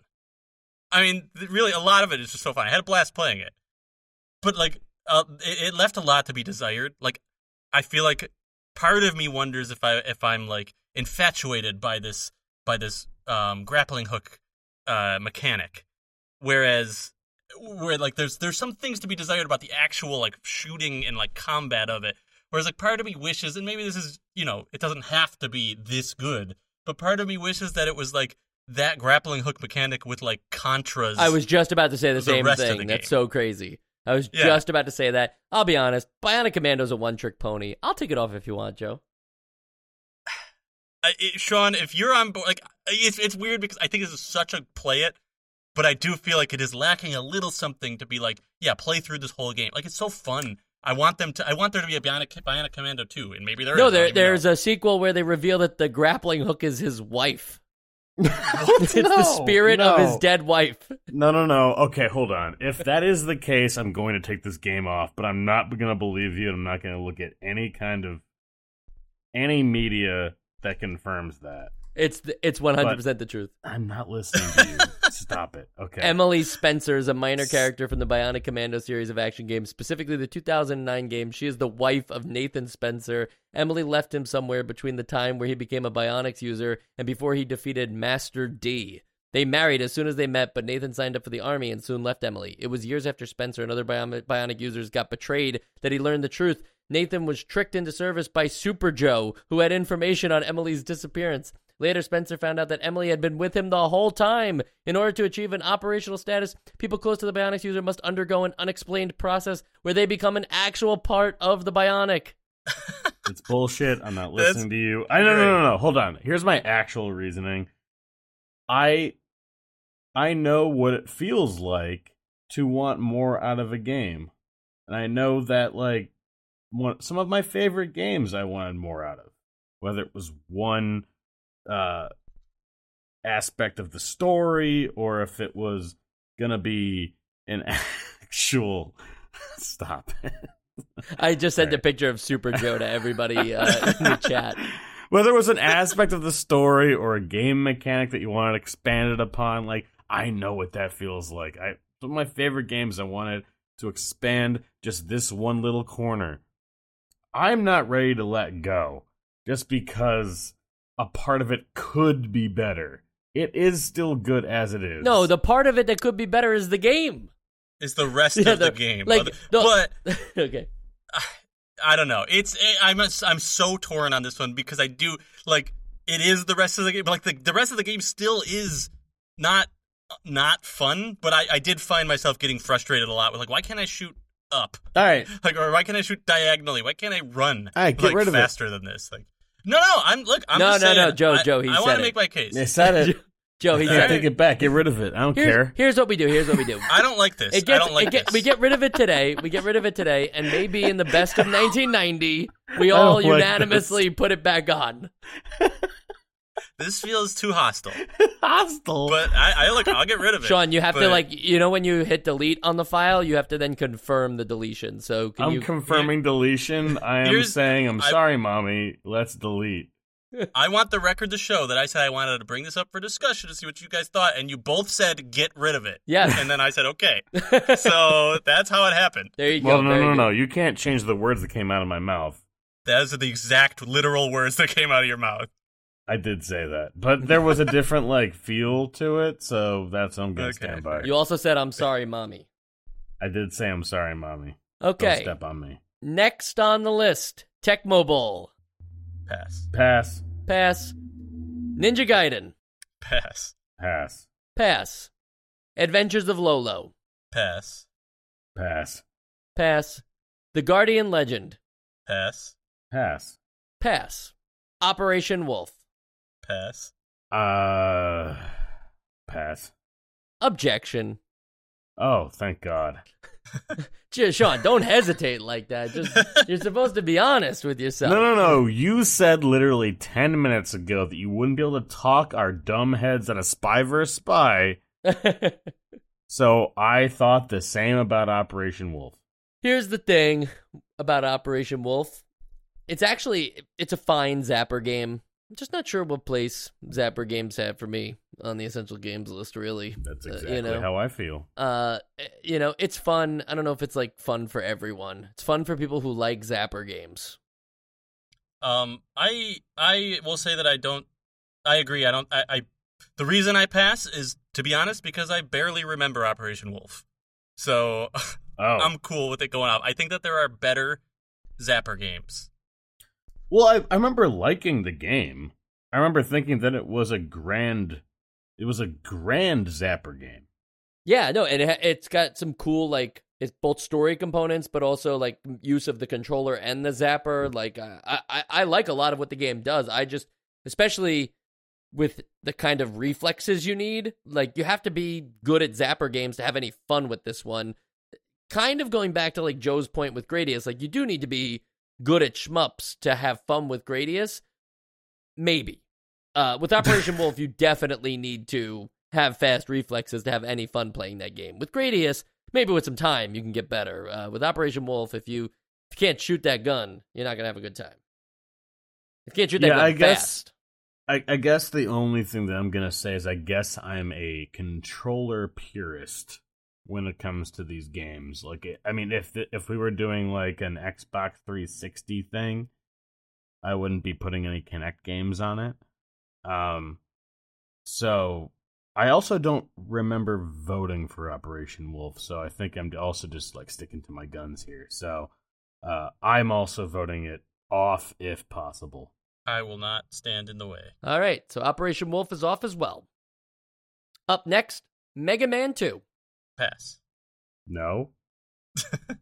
I mean, really, a lot of it is just so fun. I had a blast playing it. But, like, uh, it, it left a lot to be desired. Like, I feel like part of me wonders if, I, if I'm, like, infatuated by this by this um, grappling hook uh, mechanic. Whereas, where, like, there's there's some things to be desired about the actual, like, shooting and, like, combat of it. Whereas, like, part of me wishes, and maybe this is, you know, it doesn't have to be this good, but part of me wishes that it was, like, that grappling hook mechanic with, like, Contras. I was just about to say the, the same thing. That's so crazy. I was yeah. just about to say that. I'll be honest. Bionic Commando's a one-trick pony. I'll take it off if you want, Joe. I, it, Sean, if you're on board, like, it's, it's weird because I think this is such a play it, but I do feel like it is lacking a little something to be like, yeah, play through this whole game. Like, it's so fun. I want them to. I want there to be a Bionic, Bionic Commando two, and maybe there no, is. No, there, there's know. a sequel where they reveal that the grappling hook is his wife. It's no, the spirit no. of his dead wife. No, no, no. Okay, hold on. If that is the case, I'm going to take this game off, but I'm not going to believe you, and I'm not going to look at any kind of any media that confirms that. It's the, it's one hundred percent but the truth. I'm not listening to you. Stop it. Okay. Emily Spencer is a minor character from the Bionic Commando series of action games, specifically the two thousand nine game. She is the wife of Nathan Spencer. Emily left him somewhere between the time where he became a Bionics user and before he defeated Master D. They married as soon as they met, but Nathan signed up for the army and soon left Emily. It was years after Spencer and other Bionic users got betrayed that he learned the truth. Nathan was tricked into service by Super Joe, who had information on Emily's disappearance. Later, Spencer found out that Emily had been with him the whole time. In order to achieve an operational status, people close to the Bionics user must undergo an unexplained process where they become an actual part of the Bionic. It's bullshit. I'm not listening That's to you. I no, no, no, no, no. Hold on. Here's my actual reasoning. I, I know what it feels like to want more out of a game. And I know that, like, one, some of my favorite games I wanted more out of. Whether it was one... uh aspect of the story, or if it was gonna be an actual stop it. I just sent right. a picture of Super Joe to everybody uh, in the chat. Whether it was an aspect of the story or a game mechanic that you wanted expanded upon, like, I know what that feels like. I some of my favorite games I wanted to expand just this one little corner. I'm not ready to let go just because a part of it could be better. It is still good as it is. No, the part of it that could be better is the game. It's the rest yeah, of the, the game. Like, Other, no, but okay, I, I don't know. It's it, I'm a, I'm so torn on this one because I do like it is the rest of the game. But like the, the rest of the game still is not not fun. But I, I did find myself getting frustrated a lot with like, why can't I shoot up? All right, like or why can't I shoot diagonally? Why can't I run? All right, get like, rid of faster it. than this. Like. No, no, I'm look. I'm no, just no, saying, no, Joe, I, Joe. He I said it. I want to make my case. They said it. Joe, he said, take it back. Get rid of it. I don't here's, care. Here's what we do. Here's what we do. I don't like this. It gets, I don't like it get, this. We get rid of it today. We get rid of it today, and maybe in the best of nineteen ninety, we all like unanimously this. Put it back on. This feels too hostile. Hostile. But I, I look. I'll get rid of it. Sean, you have but... to like. You know when you hit delete on the file, you have to then confirm the deletion. So can I'm you... confirming yeah. deletion. I am here's, saying I'm I... sorry, mommy. Let's delete. I want the record to show that I said I wanted to bring this up for discussion to see what you guys thought, and you both said get rid of it. Yes. And then I said, okay. So that's how it happened. There you go. Well, no, no, no, no. You can't change the words that came out of my mouth. Those are the exact literal words that came out of your mouth. I did say that. But there was a different like feel to it, so that's what I'm going to okay. stand by. You also said, I'm sorry, mommy. I did say, I'm sorry, mommy. Okay. Don't step on me. Next on the list, Tecmo Bowl. Pass. Pass. Pass. Ninja Gaiden. Pass. Pass. Pass. Adventures of Lolo. Pass. Pass. Pass. The Guardian Legend. Pass. Pass. Pass. Operation Wolf. Pass. Uh. Pass. Objection. Oh, thank God. Sean, don't hesitate like that. Just you're supposed to be honest with yourself. No, no, no. You said literally ten minutes ago that you wouldn't be able to talk our dumb heads at a Spy versus. Spy. So I thought the same about Operation Wolf. Here's the thing about Operation Wolf. It's actually, it's a fine Zapper game. I'm just not sure what place Zapper games have for me on the essential games list, really. That's exactly uh, you know. how I feel. Uh, you know, it's fun. I don't know if it's, like, fun for everyone. It's fun for people who like Zapper games. Um, I I will say that I don't, I agree. I don't, I, I the reason I pass is, to be honest, because I barely remember Operation Wolf. So oh. I'm cool with it going off. I think that there are better Zapper games. Well, I, I remember liking the game. I remember thinking that it was a grand, it was a grand Zapper game. Yeah, no, and it, it's got some cool, like, it's both story components, but also, like, use of the controller and the Zapper. Like, I, I, I like a lot of what the game does. I just, especially with the kind of reflexes you need, like, you have to be good at Zapper games to have any fun with this one. Kind of going back to, like, Joe's point with Gradius, like, you do need to be good at shmups to have fun with Gradius, maybe. Uh, with Operation Wolf, you definitely need to have fast reflexes to have any fun playing that game. With Gradius, maybe with some time, you can get better. Uh, with Operation Wolf, if you, if you can't shoot that gun, you're not going to have a good time. If you can't shoot that yeah, gun I guess, fast. I, I guess the only thing that I'm going to say is I guess I'm a controller purist when it comes to these games. Like, I mean, if the, if we were doing like an Xbox three sixty thing, I wouldn't be putting any Kinect games on it. Um, so I also don't remember voting for Operation Wolf, so I think I'm also just like sticking to my guns here. So uh, I'm also voting it off if possible. I will not stand in the way. All right, so Operation Wolf is off as well. Up next, Mega Man two. Pass. No. Oh,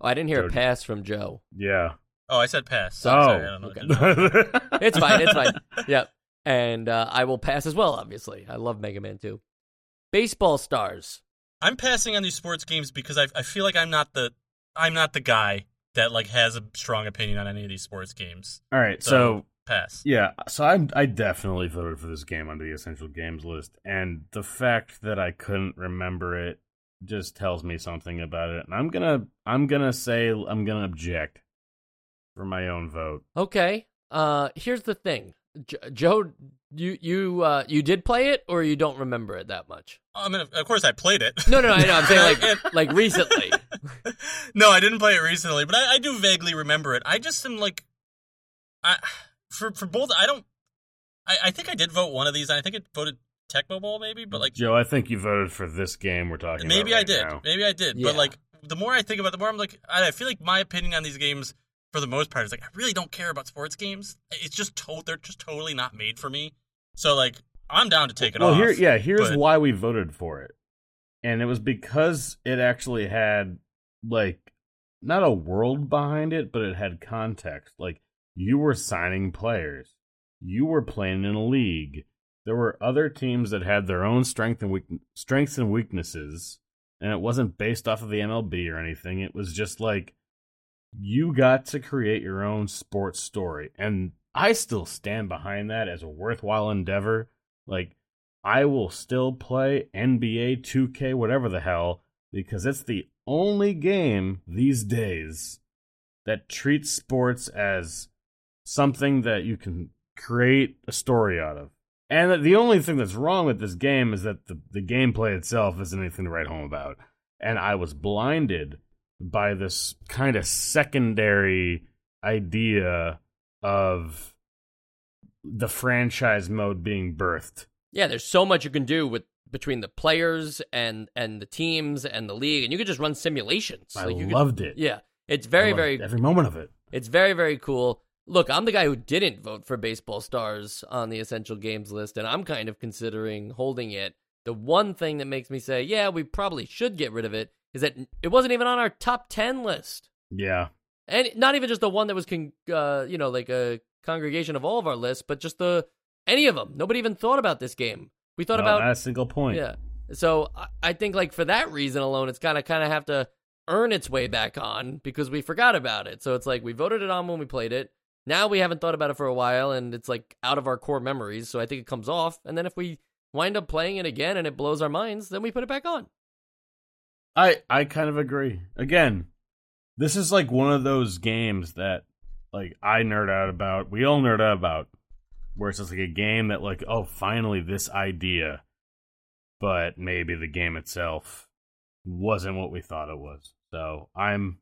I didn't hear Joe. A pass from Joe. Yeah. Oh, I said pass. So oh. Sorry, I don't know okay. It's fine. It's fine. Yep. And uh, I will pass as well, obviously. I love Mega Man two. Baseball Stars. I'm passing on these sports games because I, I feel like I'm not the I'm not the guy that like has a strong opinion on any of these sports games. All right. So, so pass. Yeah. So I I definitely voted for this game under the essential games list, and the fact that I couldn't remember it just tells me something about it, and I'm gonna I'm gonna say I'm gonna object for my own vote. Okay. Uh, here's the thing, jo- Joe, you you uh, you did play it, or you don't remember it that much? I mean, of course I played it. No, no, no I know. I'm saying like like recently. No, I didn't play it recently, but I, I do vaguely remember it. I just am like, I for for both. I don't. I, I think I did vote one of these, and I think it voted Tecmo Bowl, maybe, but like Joe, I think you voted for this game we're talking maybe about. Maybe right I did. Now. Maybe I did. Yeah. But like the more I think about it, the more I'm like, I feel like my opinion on these games for the most part is like I really don't care about sports games. It's just to- they're just totally not made for me. So like I'm down to take it well, off. Here, yeah, here's but... why we voted for it. And it was because it actually had like not a world behind it, but it had context. Like you were signing players. You were playing in a league. There were other teams that had their own strength and weak- strengths and weaknesses, and it wasn't based off of the M L B or anything. It was just like, you got to create your own sports story. And I still stand behind that as a worthwhile endeavor. Like, I will still play N B A, two K, whatever the hell, because it's the only game these days that treats sports as something that you can create a story out of. And the only thing that's wrong with this game is that the, the gameplay itself isn't anything to write home about. And I was blinded by this kind of secondary idea of the franchise mode being birthed. Yeah, there's so much you can do with between the players and, and the teams and the league, and you could just run simulations. I like you loved could, it. Yeah, it's very, very... every moment of it. It's very, very cool. Look, I'm the guy who didn't vote for Baseball Stars on the Essential Games list, and I'm kind of considering holding it. The one thing that makes me say, yeah, we probably should get rid of it, is that it wasn't even on our top ten list. Yeah. And not even just the one that was, con- uh, you know, like a congregation of all of our lists, but just the any of them. Nobody even thought about this game. We thought no, about... not a single point. Yeah. So I, I think, like, for that reason alone, it's kind of kind of have to earn its way back on because we forgot about it. So it's like we voted it on when we played it. Now we haven't thought about it for a while, and it's like out of our core memories, so I think it comes off. And then if we wind up playing it again and it blows our minds, then we put it back on. I I kind of agree. Again, this is like one of those games that like I nerd out about, we all nerd out about, where it's just like a game that like, oh, finally this idea, but maybe the game itself wasn't what we thought it was. So I'm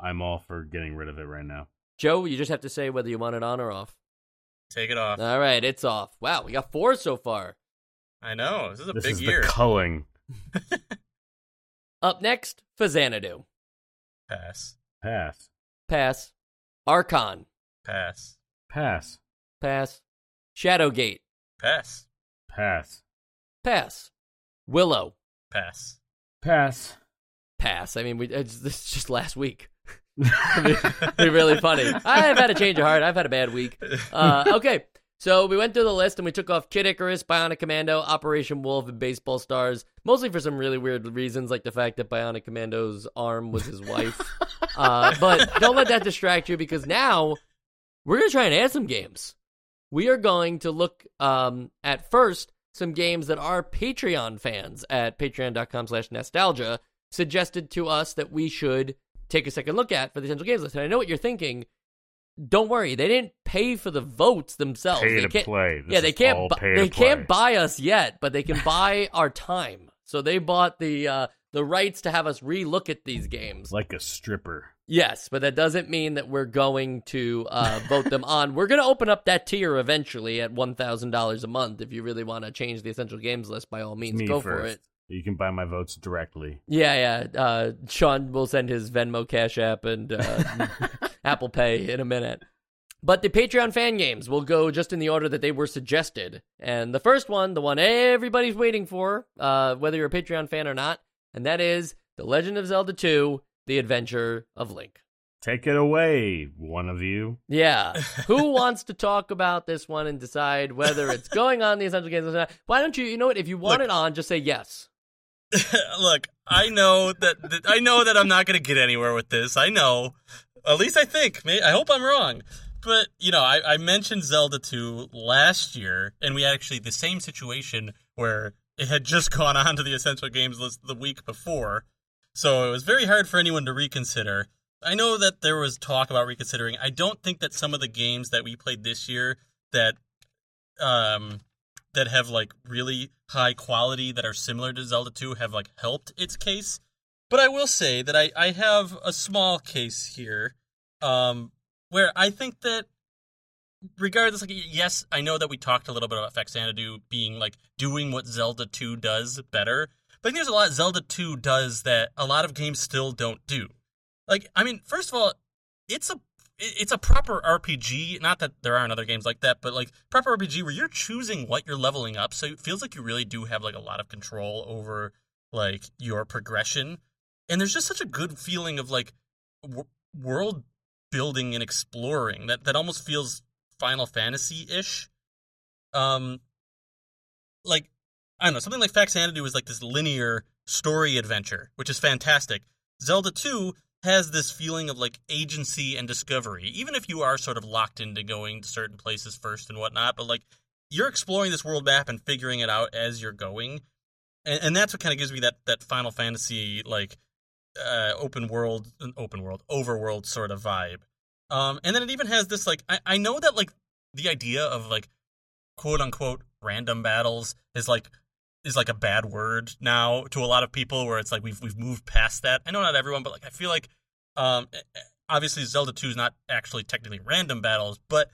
I'm all for getting rid of it right now. Joe, you just have to say whether you want it on or off. Take it off. All right, it's off. Wow, we got four so far. I know. This is a this big is year. This is the culling. Up next, Faxanadu. Pass. Pass. Pass. Archon. Pass. Pass. Pass. Shadowgate. Pass. Pass. Pass. Willow. Pass. Pass. Pass. I mean, we it's, it's just last week. It'd be really funny. I've had a change of heart. I've had a bad week. Uh, okay, so we went through the list and we took off Kid Icarus, Bionic Commando, Operation Wolf, and Baseball Stars, mostly for some really weird reasons, like the fact that Bionic Commando's arm was his wife. Uh, but don't let that distract you, because now we're going to try and add some games. We are going to look um, at first some games that our Patreon fans at patreon.com slash nostalgia suggested to us that we should take a second look at for the Essential Games list. And I know what you're thinking. Don't worry, they didn't pay for the votes themselves. Pay they to can't, play. This yeah, they can't. Bu- they can't buy us yet, but they can buy our time. So they bought the uh, the rights to have us relook at these games like a stripper. Yes, but that doesn't mean that we're going to uh, vote them on. We're going to open up that tier eventually at one thousand dollars a month. If you really want to change the Essential Games list, by all means, Me go first. for it. You can buy my votes directly. Yeah, yeah. Uh, Sean will send his Venmo, Cash App, and uh, Apple Pay in a minute. But the Patreon fan games will go just in the order that they were suggested. And the first one, the one everybody's waiting for, uh, whether you're a Patreon fan or not, and that is The Legend of Zelda two, The Adventure of Link. Take it away, one of you. Yeah. Who wants to talk about this one and decide whether it's going on the Essential Games or not? Why don't you, you know what, if you want Look. it on, just say yes. Look, I know that, that I know that I'm not going to get anywhere with this. I know. At least I think. I hope I'm wrong. But, you know, I, I mentioned Zelda two last year, and we had actually the same situation where it had just gone on to the Essential Games list the week before. So it was very hard for anyone to reconsider. I know that there was talk about reconsidering. I don't think that some of the games that we played this year that... um. that have, like, really high quality that are similar to Zelda two have, like, helped its case. But I will say that I, I have a small case here um, where I think that, regardless, like, yes, I know that we talked a little bit about Faxanadu being, like, doing what Zelda two does better, but I think there's a lot Zelda two does that a lot of games still don't do. Like, I mean, first of all, it's a It's a proper R P G, not that there aren't other games like that, but like proper R P G where you're choosing what you're leveling up, so it feels like you really do have like a lot of control over like your progression. And there's just such a good feeling of like w- world building and exploring that, that almost feels Final Fantasy-ish. Um, like, I don't know, something like Faxanadu is like this linear story adventure, which is fantastic. Zelda two has this feeling of like agency and discovery, even if you are sort of locked into going to certain places first and whatnot, but like you're exploring this world map and figuring it out as you're going. And, and that's what kind of gives me that, that Final Fantasy, like, uh, open world, open world, overworld sort of vibe. Um, and then it even has this, like, I, I know that, like, the idea of, like, quote-unquote random battles is, like, is, like, a bad word now to a lot of people, where it's, like, we've we've moved past that. I know not everyone, but, like, I feel like, um, obviously Zelda two is not actually technically random battles, but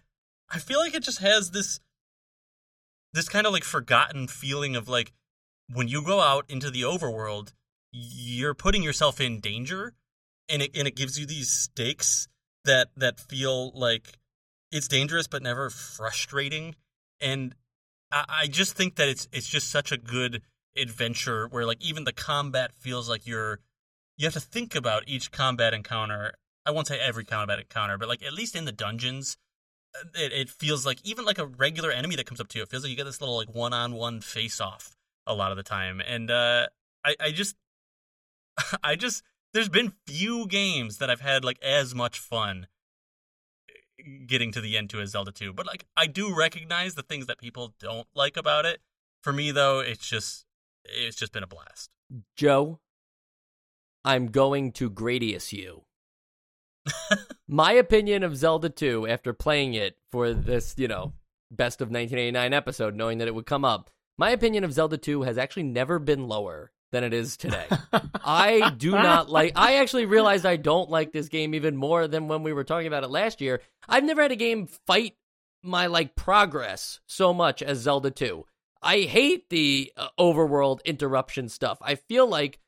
I feel like it just has this, this kind of, like, forgotten feeling of, like, when you go out into the overworld, you're putting yourself in danger, and it and it gives you these stakes that that feel like it's dangerous but never frustrating. And I, I just think that it's it's just such a good adventure where like even the combat feels like you're you have to think about each combat encounter. I won't say every combat encounter, but like at least in the dungeons, it, it feels like even like a regular enemy that comes up to you, it feels like you get this little like one on one face off a lot of the time. And uh, I, I just, I just, there's been few games that I've had like as much fun getting to the end to as Zelda two. But like, I do recognize the things that people don't like about it. For me though, it's just, it's just been a blast. Joe, I'm going to Gradius you. My opinion of Zelda two after playing it for this, you know, best of nineteen eighty-nine episode, knowing that it would come up. My opinion of Zelda two has actually never been lower than it is today. I do not like... I actually realized I don't like this game even more than when we were talking about it last year. I've never had a game fight my, like, progress so much as Zelda two. I hate the uh, overworld interruption stuff. I feel like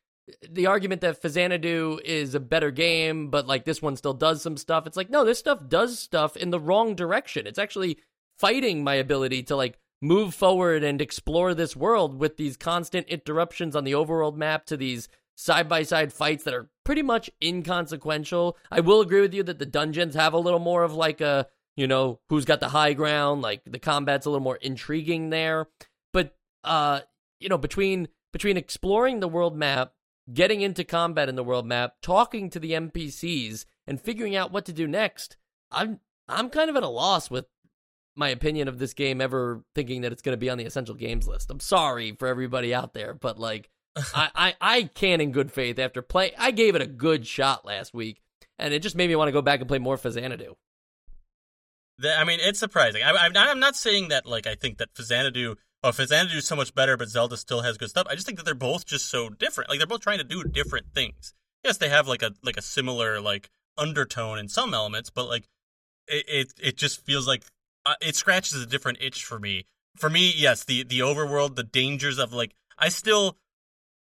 the argument that Faxanadu is a better game, but, like, this one still does some stuff. It's like, no, this stuff does stuff in the wrong direction. It's actually fighting my ability to, like, move forward and explore this world with these constant interruptions on the overworld map to these side-by-side fights that are pretty much inconsequential. I will agree with you that the dungeons have a little more of like a, you know, who's got the high ground, like the combat's a little more intriguing there. But, uh, you know, between between exploring the world map, getting into combat in the world map, talking to the N P Cs, and figuring out what to do next, I'm I'm kind of at a loss with my opinion of this game ever thinking that it's going to be on the essential games list. I'm sorry for everybody out there, but like I, I, I can in good faith after play, I gave it a good shot last week and it just made me want to go back and play more Faxanadu. The, I mean, it's surprising. I, I'm, not, I'm not saying that like, I think that Faxanadu, oh, Faxanadu is so much better, but Zelda still has good stuff. I just think that they're both just so different. Like they're both trying to do different things. Yes. They have like a, like a similar like undertone in some elements, but like it, it, it just feels like, Uh, it scratches a different itch for me. For me, yes, the, the overworld, the dangers of, like, I still,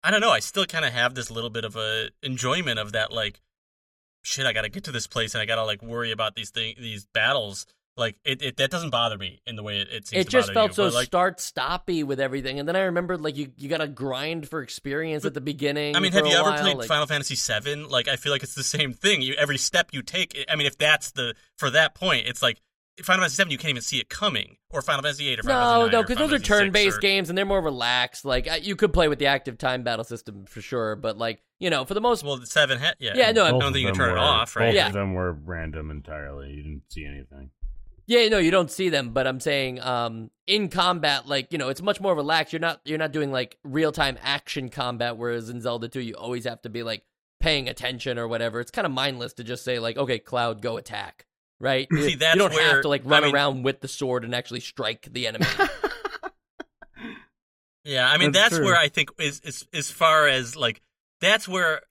I don't know, I still kind of have this little bit of a enjoyment of that, like, shit, I gotta get to this place and I gotta, like, worry about these thing, these battles. Like, it, it that doesn't bother me in the way it, it seems it to bother you. It just felt so like, start-stoppy with everything. And then I remembered, like, you, you gotta grind for experience but, at the beginning. I mean, have you ever while, played like... Final Fantasy seven? Like, I feel like it's the same thing. You Every step you take, I mean, if that's the, for that point, it's like, Final Fantasy seven, you can't even see it coming, or Final Fantasy eight, or Final Fantasy nine. No, no, because those are turn-based games, and they're more relaxed. Like, you could play with the active time battle system for sure, but, like, you know, for the most... Well, the seven... Ha- yeah, yeah, no, I don't think you can turn were, it off, right? Both yeah. of them were random entirely. You didn't see anything. Yeah, no, you don't see them, but I'm saying um, in combat, like, you know, it's much more relaxed. You're not you're not doing, like, real-time action combat, whereas in Zelda two, you always have to be, like, paying attention or whatever. It's kind of mindless to just say, like, okay, Cloud, go attack. Right? See, that's you don't where, have to like run I mean, around with the sword and actually strike the enemy. Yeah, I mean that's, that's where I think is, is as far as like that's where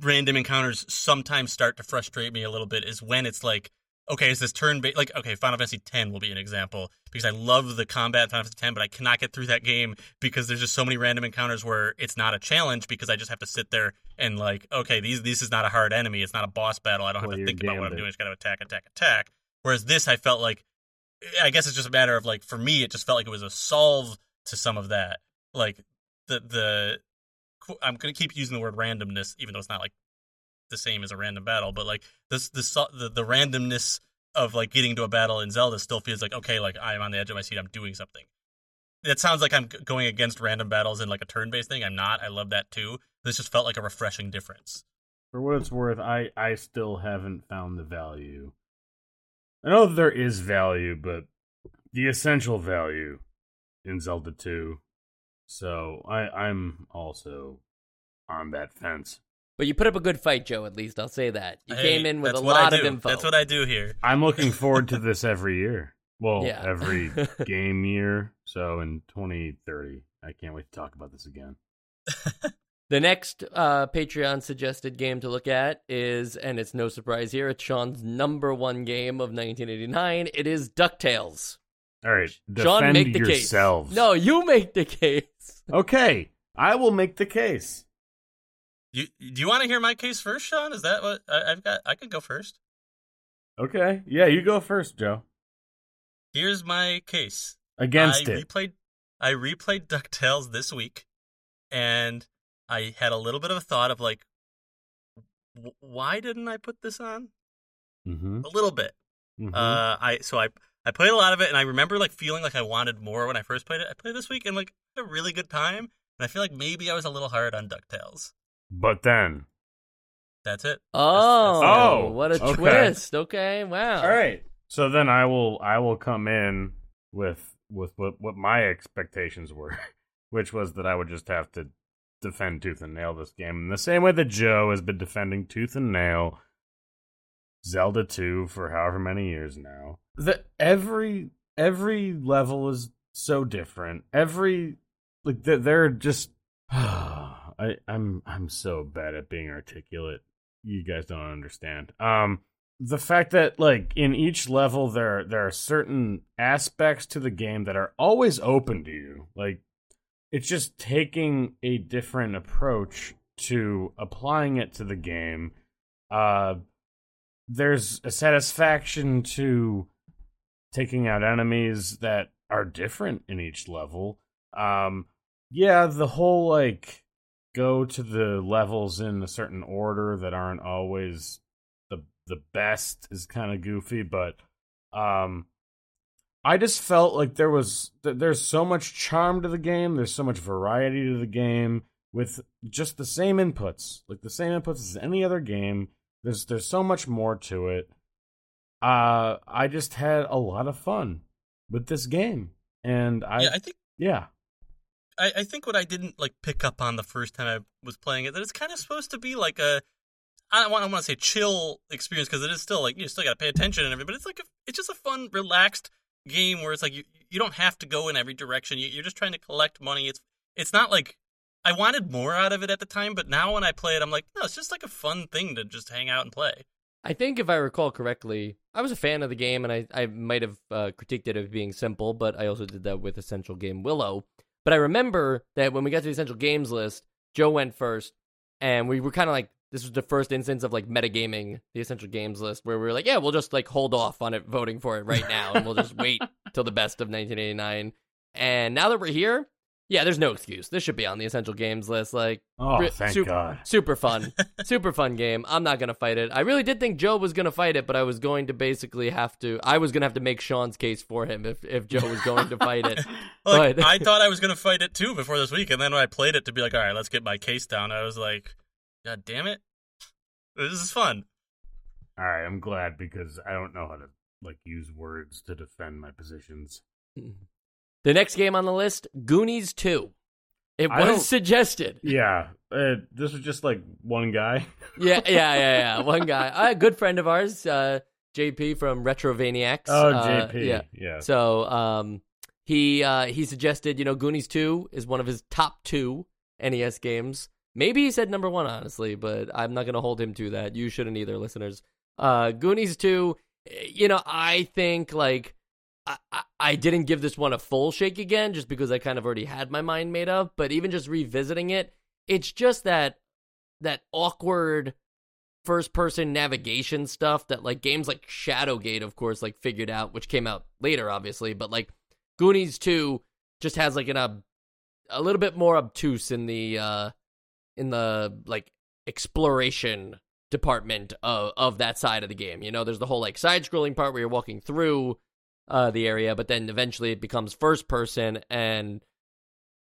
random encounters sometimes start to frustrate me a little bit is when it's like, okay, is this turn based like okay, Final Fantasy ten will be an example because I love the combat in Final Fantasy ten, but I cannot get through that game because there's just so many random encounters where it's not a challenge because I just have to sit there and like, okay, these this is not a hard enemy, it's not a boss battle. I don't well, have to think about what I'm it. doing. I just got to attack, attack, attack. Whereas this, I felt like, I guess it's just a matter of like, for me, it just felt like it was a solve to some of that. Like the the I'm gonna keep using the word randomness, even though it's not like the same as a random battle, but like this, this the the randomness of like getting to a battle in Zelda still feels like okay, like I'm on the edge of my seat, I'm doing something. That sounds like I'm going against random battles in like a turn-based thing. I'm not. I love that too. This just felt like a refreshing difference. For what it's worth, I, I still haven't found the value. I know there is value, but the essential value in Zelda two. So I, I'm also on that fence. But you put up a good fight, Joe, at least. I'll say that. You hey, came in with a lot of info. That's what I do here. I'm looking forward to this every year. Well, yeah. Every game year. So in twenty thirty, I can't wait to talk about this again. The next uh, Patreon-suggested game to look at is, and it's no surprise here, it's Sean's number one game of nineteen eighty-nine. It is DuckTales. All right. Defend Sean, make the yourselves. Case. No, you make the case. Okay. I will make the case. You, do you want to hear my case first, Sean? Is that what I, I've got? I could go first. Okay. Yeah, you go first, Joe. Here's my case. Against I it. Replayed, I replayed DuckTales this week, and I had a little bit of a thought of, like, w- why didn't I put this on? Mm-hmm. A little bit. Mm-hmm. Uh, I So I I played a lot of it, and I remember, like, feeling like I wanted more when I first played it. I played this week, and, like, had a really good time, and I feel like maybe I was a little hard on DuckTales. But then. That's it. Oh. That's, that's oh. What a okay. twist. Okay, wow. All right. So then I will I will come in with with what, what my expectations were, which was that I would just have to defend tooth and nail this game in the same way that Joe has been defending tooth and nail Zelda two for however many years now. The every every level is so different. Every like they're, they're just I I'm I'm so bad at being articulate. You guys don't understand. Um The fact that, like, in each level there there are certain aspects to the game that are always open to you. Like, it's just taking a different approach to applying it to the game. Uh, there's a satisfaction to taking out enemies that are different in each level. Um, yeah, the whole, like, go to the levels in a certain order that aren't always... the best is kind of goofy, but um, I just felt like there was there's so much charm to the game. There's so much variety to the game with just the same inputs, like the same inputs as any other game. There's there's so much more to it. Uh, I just had a lot of fun with this game, and I yeah, I think yeah, I, I think what I didn't like pick up on the first time I was playing it that it's kind of supposed to be like a. I don't want, I want to say chill experience because it is still like you still got to pay attention and everything, but it's like a, it's just a fun, relaxed game where it's like you, you don't have to go in every direction. You, you're just trying to collect money. It's it's not like I wanted more out of it at the time, but now when I play it, I'm like, no, it's just like a fun thing to just hang out and play. I think if I recall correctly, I was a fan of the game, and I, I might have uh, critiqued it as being simple, but I also did that with Essential Game Willow. But I remember that when we got to the Essential Games list, Joe went first, and we were kind of like, this was the first instance of, like, metagaming the Essential Games list where we were like, yeah, we'll just, like, hold off on it, voting for it right now, and we'll just wait till the best of nineteen eighty-nine. And now that we're here, yeah, there's no excuse. This should be on the Essential Games list. Like, oh, re- thank super, God. Super fun. Super fun game. I'm not going to fight it. I really did think Joe was going to fight it, but I was going to basically have to, I was going to have to make Sean's case for him if, if Joe was going to fight it. Like, but, I thought I was going to fight it, too, before this week. And then when I played it to be like, all right, let's get my case down, I was like... God damn it. This is fun. All right, I'm glad because I don't know how to like use words to defend my positions. The next game on the list, Goonies two. It was suggested. Yeah. Uh, this was just like one guy. yeah, yeah, yeah, yeah. One guy. A good friend of ours, uh, J P from Retrovaniacs. Oh, J P. Uh, yeah. yeah. So um, he uh, he suggested, you know, Goonies two is one of his top two N E S games. Maybe he said number one, honestly, but I'm not going to hold him to that. You shouldn't either, listeners. Uh, Goonies two, you know, I think, like, I, I, I didn't give this one a full shake again just because I kind of already had my mind made up. But even just revisiting it, it's just that that awkward first-person navigation stuff that, like, games like Shadowgate, of course, like, figured out, which came out later, obviously. But, like, Goonies two just has, like, an ob- a little bit more obtuse in the... Uh, in the, like, exploration department of, of that side of the game. You know, there's the whole, like, side-scrolling part where you're walking through uh, the area, but then eventually it becomes first person, and,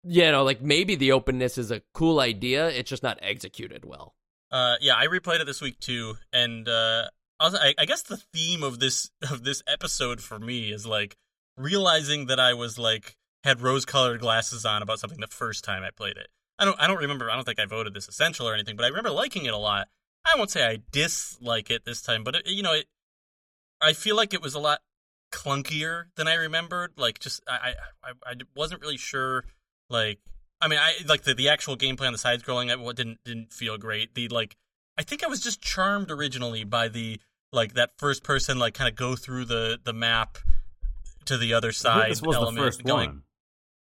you know, like, maybe the openness is a cool idea, it's just not executed well. Uh, yeah, I replayed it this week, too, and uh, I, I guess the theme of this of this episode for me is, like, realizing that I was, like, had rose-colored glasses on about something the first time I played it. I don't I don't remember, I don't think I voted this essential or anything, but I remember liking it a lot. I won't say I dislike it this time, but, it, you know, it, I feel like it was a lot clunkier than I remembered. Like, just, I, I, I wasn't really sure, like, I mean, I like, the, the actual gameplay on the side-scrolling, I didn't, didn't feel great. The, like, I think I was just charmed originally by the, like, that first person, like, kind of go through the, the map to the other side. I think this was element. the first going, one.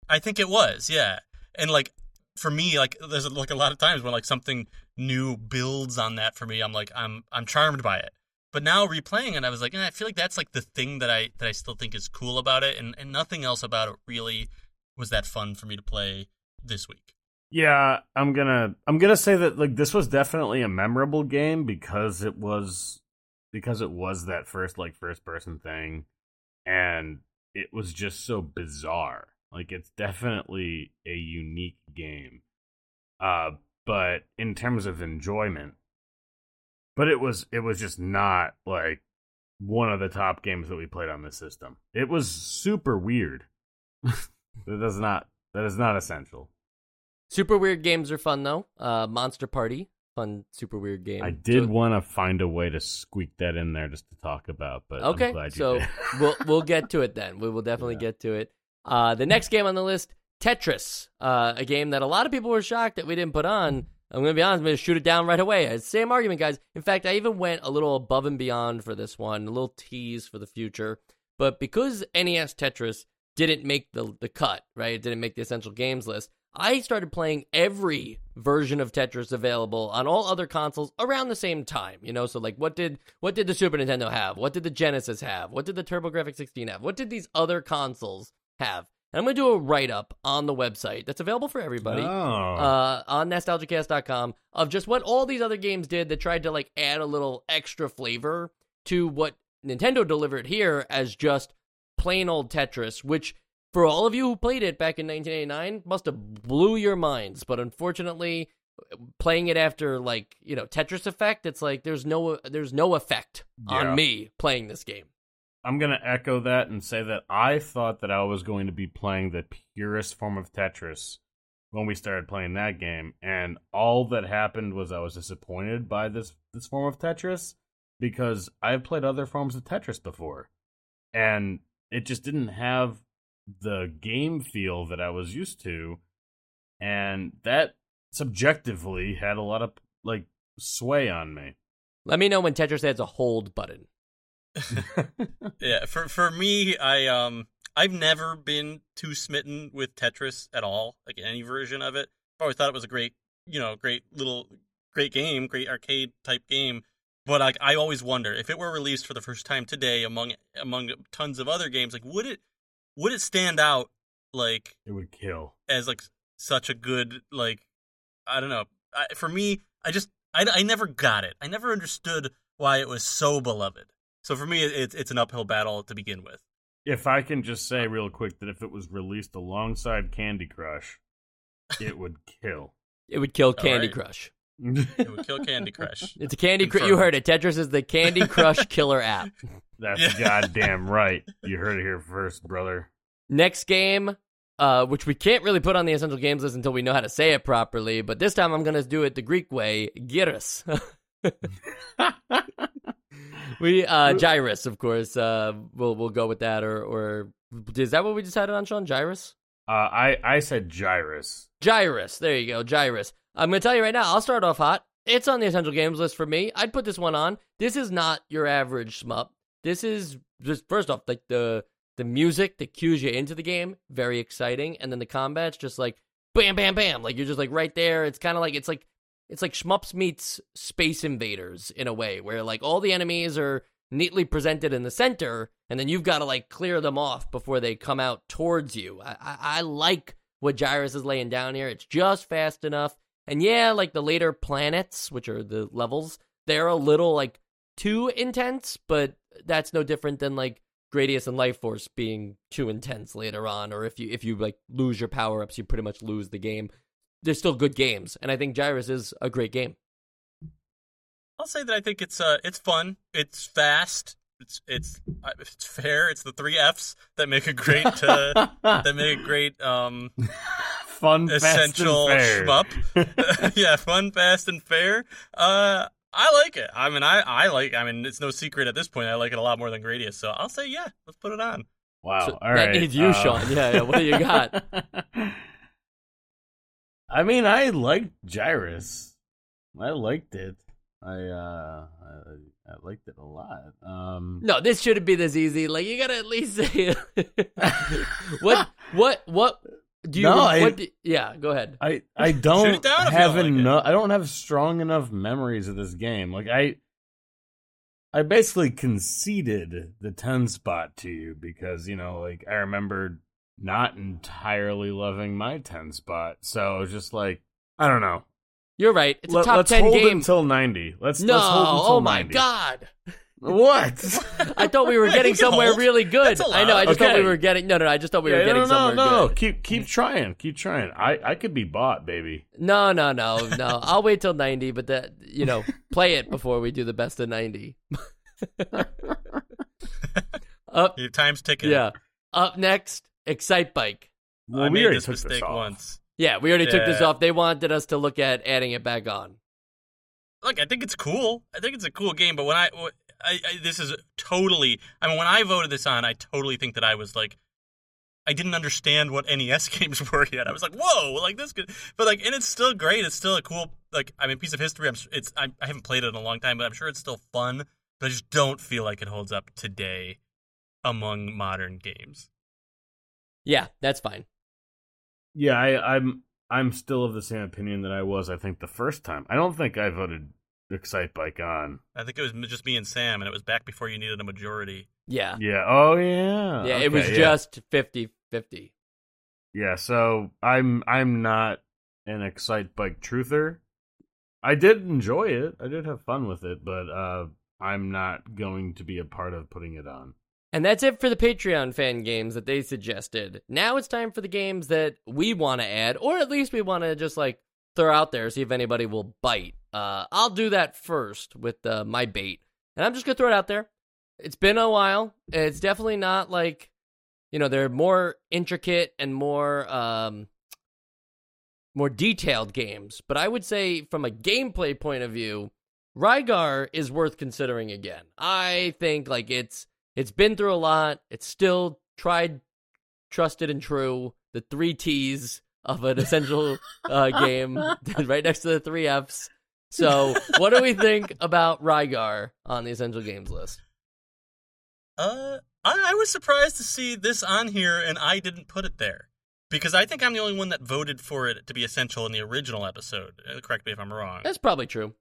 I think it was, yeah. And, like, for me, like, there's, like, a lot of times when, like, something new builds on that for me, I'm like, I'm I'm charmed by it. But now replaying it, I was like, eh, I feel like that's, like, the thing that I that I still think is cool about it, and, and nothing else about it really was that fun for me to play this week. Yeah, I'm gonna I'm gonna say that, like, this was definitely a memorable game because it was because it was that first, like, first person thing, and it was just so bizarre. Like, it's definitely a unique game, uh, but in terms of enjoyment, but it was it was just not, like, one of the top games that we played on this system. It was super weird. That does not that is not essential. Super weird games are fun though. Uh, Monster Party, fun super weird game. I did so, want to find a way to squeak that in there just to talk about, but okay, I'm glad you so did. we'll we'll get to it then. We will definitely yeah. get to it. Uh, the next game on the list, Tetris, uh, a game that a lot of people were shocked that we didn't put on. I'm going to be honest, I'm going to shoot it down right away. Same argument, guys. In fact, I even went a little above and beyond for this one, a little tease for the future. But because N E S Tetris didn't make the, the cut, right? It didn't make the essential games list. I started playing every version of Tetris available on all other consoles around the same time, you know? So, like, what did what did the Super Nintendo have? What did the Genesis have? What did the TurboGrafx sixteen have? What did these other consoles have? And I'm going to do a write-up on the website that's available for everybody oh. uh, on nostalgia cast dot com of just what all these other games did that tried to, like, add a little extra flavor to what Nintendo delivered here as just plain old Tetris, which, for all of you who played it back in nineteen eighty-nine, must have blew your minds. But unfortunately, playing it after, like, you know, Tetris Effect, it's like there's no there's no effect yeah. on me playing this game. I'm going to echo that and say that I thought that I was going to be playing the purest form of Tetris when we started playing that game, and all that happened was I was disappointed by this, this form of Tetris because I've played other forms of Tetris before, and it just didn't have the game feel that I was used to, and that subjectively had a lot of, like, sway on me. Let me know when Tetris adds a hold button. yeah, for for me, I um I've never been too smitten with Tetris at all, like any version of it. I always thought it was a great, you know, great little great game, great arcade type game. But like, I always wonder if it were released for the first time today among among tons of other games, like would it would it stand out? Like it would kill as like such a good like I don't know. I, for me, I just I, I never got it. I never understood why it was so beloved. So for me, it's it's an uphill battle to begin with. If I can just say real quick that if it was released alongside Candy Crush, it would kill. It would kill Candy right. Crush. It would kill Candy Crush. It's a Candy Crush. You heard it. Tetris is the Candy Crush killer app. That's yeah. goddamn right. You heard it here first, brother. Next game, uh, which we can't really put on the essential games list until we know how to say it properly, but this time I'm going to do it the Greek way, Gyrus. We uh, Gyrus, of course. Uh, we'll we'll go with that, or or is that what we decided on, Sean? Gyrus? Uh, I I said Gyrus. Gyrus. There you go, Gyrus. I'm gonna tell you right now. I'll start off hot. It's on the essential games list for me. I'd put this one on. This is not your average shmup. This is just first off, like the the music that cues you into the game, very exciting, and then the combat's just like bam, bam, bam. Like you're just like right there. It's kind of like it's like. It's like Shmups meets Space Invaders in a way, where like all the enemies are neatly presented in the center, and then you've got to like clear them off before they come out towards you. I, I, I like what Gyrus is laying down here. It's just fast enough, and yeah, like the later planets, which are the levels, they're a little like too intense, but that's no different than like Gradius and Life Force being too intense later on, or if you if you like lose your power ups, you pretty much lose the game. They're still good games, and I think Gyrus is a great game. I'll say that I think it's uh it's fun, it's fast, it's it's it's fair. It's the three F's that make a great uh, that make a great um fun, essential shmup. Yeah, fun, fast, and fair. Uh. I like it. I mean, I, I like. I mean, it's no secret at this point. I like it a lot more than Gradius. So I'll say, yeah, let's put it on. Wow. So all that right. Needs you, uh, Sean. Yeah, yeah. What do you got? I mean, I liked Gyrus. I liked it. I uh, I, I liked it a lot. Um, no, this shouldn't be this easy. Like, you gotta at least say what, what, what. Do you no, re- I, what do, yeah, go ahead. I, I don't have like enough. I don't have strong enough memories of this game. Like I, I basically conceded the ten spot to you because you know, like I remembered not entirely loving my ten spot. So it was just like I don't know. You're right. It's Let, a top let's ten hold game until ninety. Let's no. Let's hold until oh my ninety. God. What? I thought we were getting somewhere hold. really good. I know. I just okay. thought we were getting. No, no. I just thought we yeah, were getting no, no, somewhere no, no. good. No, keep keep trying. Keep trying. I, I could be bought, baby. No, no, no, no. I'll wait till ninety, but that you know, play it before we do the best of ninety. Up, your time's ticking. Yeah. Up next, Excite Bike. Well, I we made already this took mistake this off. once. Yeah, we already yeah. took this off. They wanted us to look at adding it back on. Look, I think it's cool. I think it's a cool game, but when I. When, I, I, this is totally, I mean, when I voted this on, I totally think that I was like, I didn't understand what N E S games were yet. I was like, whoa, like this could, but like, and it's still great. It's still a cool, like, I mean, piece of history. I'm, it's, I, I haven't played it in a long time, but I'm sure it's still fun, but I just don't feel like it holds up today among modern games. Yeah, that's fine. Yeah, I, I'm, I'm still of the same opinion that I was, I think, the first time. I don't think I voted Excite Bike on. I think it was just me and Sam, and it was back before you needed a majority. Yeah. Yeah. Oh, yeah. Yeah, okay, it was yeah. just fifty-fifty. Yeah, so I'm I'm not an Excite Bike truther. I did enjoy it. I did have fun with it, but uh, I'm not going to be a part of putting it on. And that's it for the Patreon fan games that they suggested. Now it's time for the games that we want to add, or at least we want to just, like, throw out there, see if anybody will bite. Uh, I'll do that first with uh, my bait. And I'm just going to throw it out there. It's been a while. It's definitely not like, you know, they're more intricate and more um, more detailed games. But I would say from a gameplay point of view, Rygar is worth considering again. I think like it's it's been through a lot. It's still tried, trusted, and true. The three T's of an essential uh, game right next to the three F's. So, what do we think about Rygar on the Essential Games list? Uh, I, I was surprised to see this on here, and I didn't put it there. Because I think I'm the only one that voted for it to be essential in the original episode. Correct me if I'm wrong. That's probably true.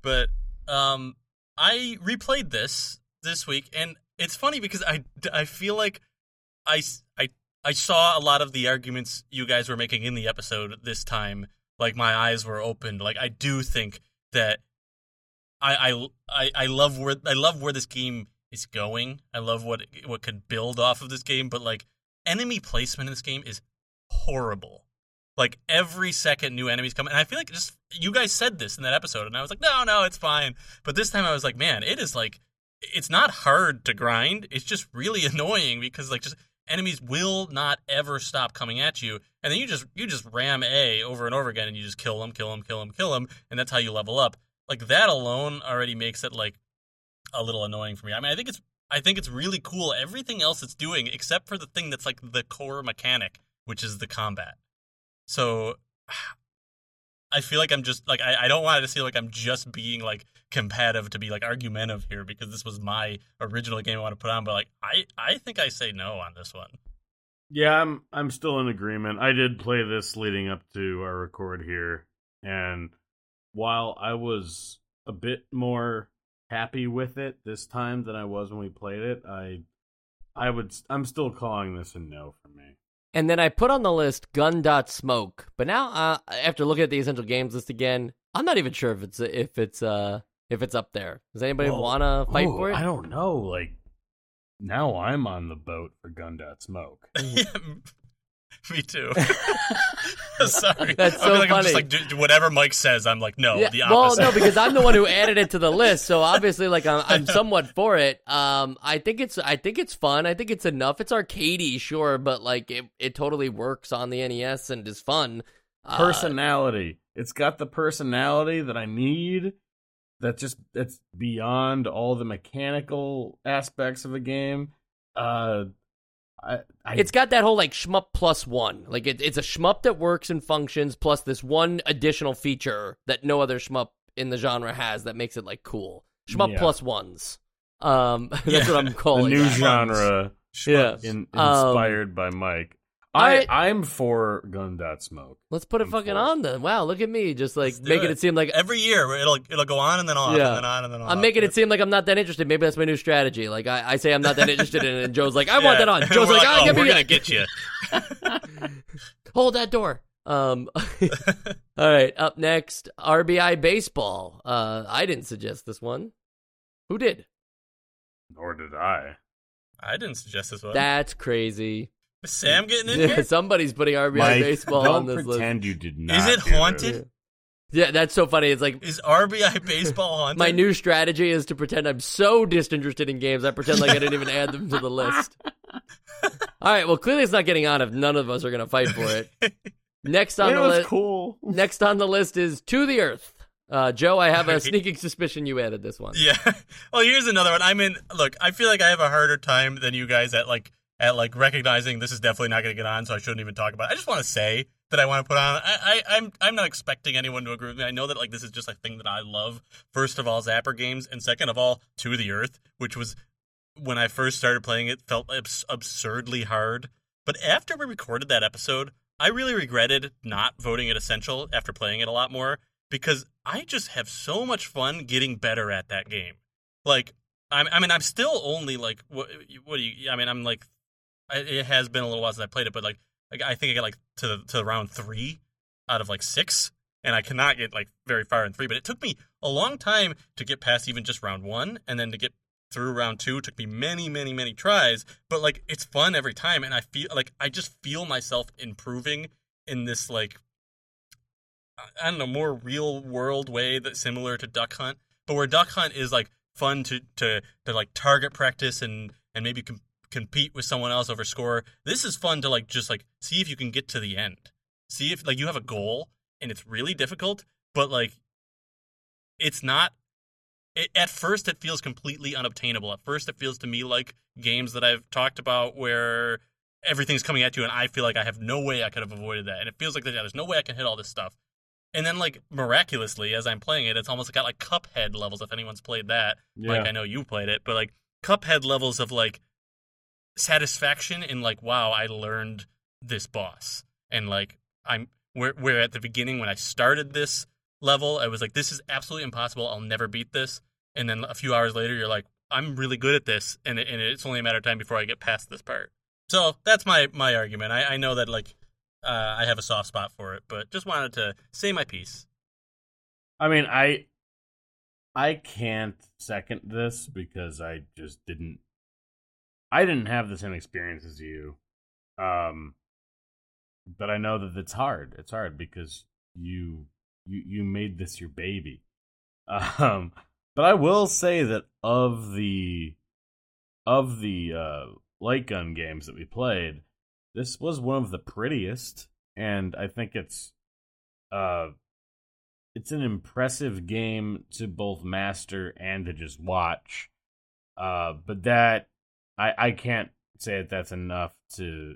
But um, I replayed this this week, and it's funny because I, I feel like I, I, I saw a lot of the arguments you guys were making in the episode this time. Like, my eyes were opened. Like, I do think that I I I love where I love where this game is going. I love what what could build off of this game. But like, enemy placement in this game is horrible. Like, every second new enemies come, and I feel like just you guys said this in that episode, and I was like, no, no, it's fine. But this time I was like, man, it is like it's not hard to grind. It's just really annoying because like just. Enemies will not ever stop coming at you, and then you just you just ram A over and over again, and you just kill them, kill them, kill them, kill them, and that's how you level up. Like that alone already makes it like a little annoying for me. I mean, I think it's I think it's really cool everything else it's doing except for the thing that's like the core mechanic, which is the combat. So I feel like I'm just like I, I don't want it to feel like I'm just being like combative to be like argumentative here because this was my original game I want to put on, but like I, I think I say no on this one. Yeah, I'm I'm still in agreement. I did play this leading up to our record here, and while I was a bit more happy with it this time than I was when we played it, I I would I'm still calling this a no for me. And then I put on the list Gun.Smoke, but now uh, after looking at the Essential Games list again, I'm not even sure if it's if it's uh, if it's up there. Does anybody want to fight Ooh, for it? I don't know. Like, Now I'm on the boat for Gundot Smoke. Yeah, me too. Sorry. That's so I feel like funny. I'm just like, do, do whatever Mike says, I'm like, no, yeah, the opposite. Well, no, because I'm the one who added it to the list, so obviously, like, I'm, I'm somewhat for it. Um, I think it's, I think it's fun. I think it's enough. It's arcadey, sure, but like, it, it totally works on the N E S and is fun. Personality. Uh, it's got the personality that I need. That just that's beyond all the mechanical aspects of the game. Uh, I, I, it's got that whole like shmup plus one, like it, it's a shmup that works and functions plus this one additional feature that no other shmup in the genre has that makes it like cool. Shmup yeah. plus ones. Um, that's yeah. what I'm calling the new that. genre. Yeah, in, inspired um, by Mike. I, I, I'm for Gundot Smoke. Let's put it I'm fucking on then. Wow, look at me, just like making it. it seem like every year it'll it'll go on and then off yeah. and then on and then off. I'm making it seem like I'm not that interested. Maybe that's my new strategy. Like I, I say, I'm not that interested in it, and Joe's like, I yeah. want that on. Joe's like, like, oh, oh, we're gonna get you. Hold that door. Um, all right, up next, R B I Baseball. Uh, I didn't suggest this one. Who did? Nor did I. I didn't suggest this one. That's crazy. Is Sam getting in yeah, here? Somebody's putting R B I Mike, Baseball on this list. Don't pretend you did not. Is it haunted? It. Yeah, that's so funny. It's like, is R B I Baseball haunted? My new strategy is to pretend I'm so disinterested in games, I pretend like I didn't even add them to the list. All right, well, clearly it's not getting on if none of us are going to fight for it. Next on it the list, cool. Next on the list is To the Earth. Uh, Joe, I have a sneaking suspicion you added this one. Yeah. Well, here's another one. I mean, look, I feel like I have a harder time than you guys at like. At like recognizing this is definitely not going to get on, so I shouldn't even talk about it. I just want to say that I want to put on. I, I I'm I'm not expecting anyone to agree with me. I know that like this is just a thing that I love. First of all, Zapper games, and second of all, To the Earth, which was when I first started playing it, felt abs- absurdly hard. But after we recorded that episode, I really regretted not voting it essential after playing it a lot more because I just have so much fun getting better at that game. Like I'm, I mean, I'm still only like what what do you? I mean, I'm like. It has been a little while since I played it, but like, like I think I got like to to round three out of like six, and I cannot get like very far in three. But it took me a long time to get past even just round one, and then to get through round two took me many, many, many tries. But like, it's fun every time, and I feel like I just feel myself improving in this like I don't know more real world way that's similar to Duck Hunt, but where Duck Hunt is like fun to to to like target practice and and maybe. Comp- compete with someone else over score. This is fun to like just like see if you can get to the end. See if like you have a goal and it's really difficult, but like it's not it, at first it feels completely unobtainable. At first it feels to me like games that I've talked about where everything's coming at you and I feel like I have no way I could have avoided that. And it feels like yeah, there's no way I can hit all this stuff. And then like miraculously as I'm playing it, it's almost got like Cuphead levels if anyone's played that. Yeah. Like I know you played it, but like Cuphead levels of like satisfaction in like, wow, I learned this boss, and like I'm where where at the beginning when I started this level, I was like, this is absolutely impossible. I'll never beat this. And then a few hours later, you're like, I'm really good at this, and and it's only a matter of time before I get past this part. So that's my my argument. I, I know that like uh, I have a soft spot for it, but just wanted to say my piece. I mean, I I can't second this because I just didn't. I didn't have the same experience as you, um, but I know that it's hard. It's hard because you you you made this your baby. Um, but I will say that of the of the uh, light gun games that we played, this was one of the prettiest, and I think it's uh, it's an impressive game to both master and to just watch. Uh, but that. I, I can't say that that's enough to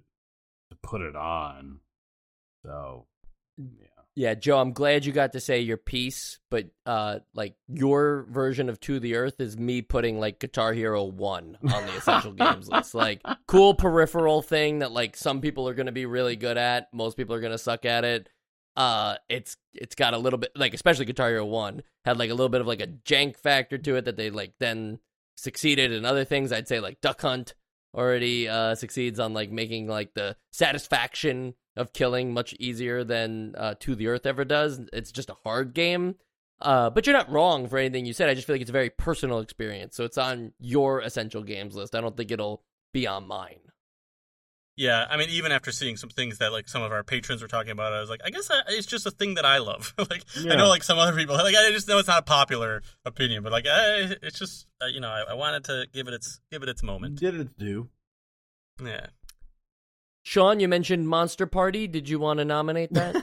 to put it on. So, yeah. Yeah, Joe, I'm glad you got to say your piece, but uh, like your version of To the Earth is me putting like Guitar Hero one on the Essential Games list. Like, cool peripheral thing that like some people are going to be really good at, most people are going to suck at it. Uh, it's it's got a little bit, like especially Guitar Hero one, had like a little bit of like a jank factor to it that they like then... succeeded in other things. I'd say like Duck Hunt already uh succeeds on like making like the satisfaction of killing much easier than uh To the Earth ever does. It's just a hard game. Uh, but you're not wrong for anything you said. I just feel like it's a very personal experience. So it's on your essential games list. I don't think it'll be on mine. Yeah, I mean, even after seeing some things that, like, some of our patrons were talking about, I was like, I guess I, it's just a thing that I love. like, yeah. I know, like, some other people, like, I just know it's not a popular opinion, but, like, I, it's just, uh, you know, I, I wanted to give it its give it its moment. Did its due. Yeah. Sean, you mentioned Monster Party. Did you want to nominate that?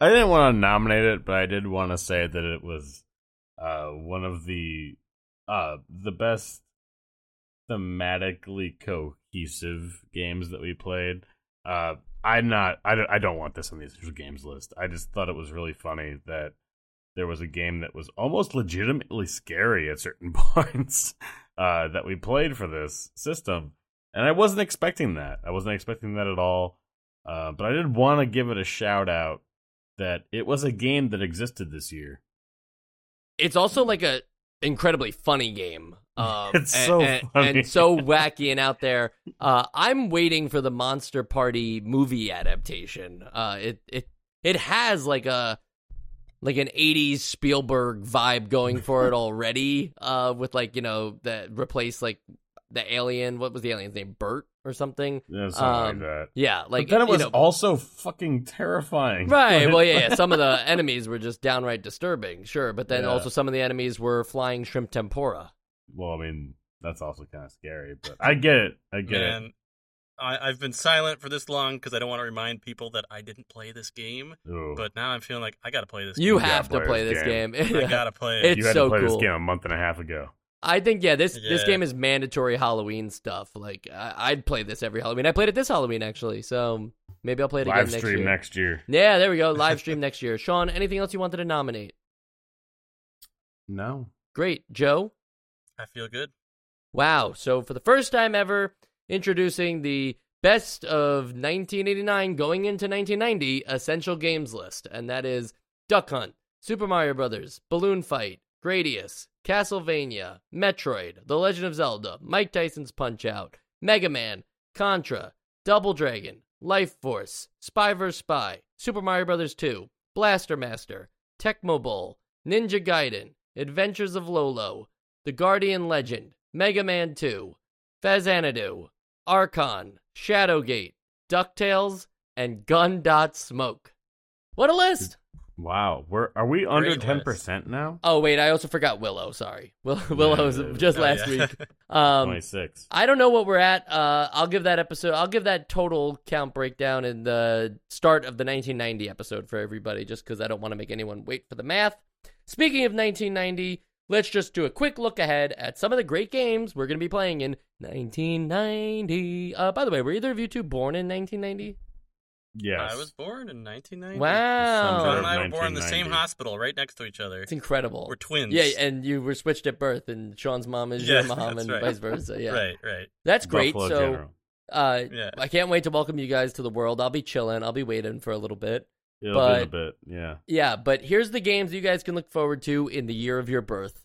I didn't want to nominate it, but I did want to say that it was uh, one of the uh, the best thematically cohesive games that we played. Uh, I'm not. I don't, I don't want this on the official games list. I just thought it was really funny that there was a game that was almost legitimately scary at certain points uh, that we played for this system, and I wasn't expecting that. I wasn't expecting that at all. Uh, but I did want to give it a shout out that it was a game that existed this year. It's also like a incredibly funny game. Um, it's and, so and, funny. And so wacky and out there. Uh, I'm waiting for the Monster Party movie adaptation. Uh, it it it has like a like an eighties Spielberg vibe going for it already. Uh, with like you know that replace like the alien. What was the alien's name? Bert. Or something. Yeah, something um, like that. Yeah, like but then it was you know, also fucking terrifying. Right. Well, yeah, yeah. Some of the enemies were just downright disturbing, sure. But then yeah. also some of the enemies were flying shrimp tempura. Well, I mean, that's also kind of scary, but I get it. I get Man, it. I, I've been silent for this long because I don't want to remind people that I didn't play this game. Ooh. But now I'm feeling like I got to play this game. You have to play this game. game. I got to play it. It's you had so to play cool. this game a month and a half ago. I think, yeah, this, yeah. this game is mandatory Halloween stuff. Like, I, I'd play this every Halloween. I played it this Halloween, actually, so maybe I'll play it again next year. Live stream next year. Yeah, there we go. Live stream next year. Sean, anything else you wanted to nominate? No. Great. Joe? I feel good. Wow. So, for the first time ever, introducing the best of nineteen eighty-nine going into nineteen ninety Essential Games list, and that is Duck Hunt, Super Mario Brothers, Balloon Fight, Gradius, Castlevania, Metroid, The Legend of Zelda, Mike Tyson's Punch-Out, Mega Man, Contra, Double Dragon, Life Force, Spy versus. Spy, Super Mario Bros. two, Blaster Master, Tecmo Bowl, Ninja Gaiden, Adventures of Lolo, The Guardian Legend, Mega Man two, Faxanadu, Archon, Shadowgate, DuckTales, and Gun.Smoke. What a list! Wow, we're are we under ten percent now? Oh wait, I also forgot Willow. Sorry, Will- Willow's yeah, just oh, last yeah. week. Um, Twenty-six. I don't know what we're at. Uh, I'll give that episode. I'll give that total count breakdown in the start of the nineteen ninety episode for everybody, just because I don't want to make anyone wait for the math. Speaking of nineteen ninety, let's just do a quick look ahead at some of the great games we're going to be playing in nineteen ninety. Uh, by the way, were either of you two born in nineteen ninety? Yes. I was born in nineteen ninety. Wow. John and I were born in the same hospital right next to each other. It's incredible. We're twins. Yeah, and you were switched at birth, and Sean's mom is yes, your mom, and right. vice versa. Yeah. Right, right. That's great. Buffalo so General. uh yeah. I can't wait to welcome you guys to the world. I'll be chilling. I'll be waiting for a little bit. It'll but, be a bit, yeah. Yeah, but here's the games you guys can look forward to in the year of your birth.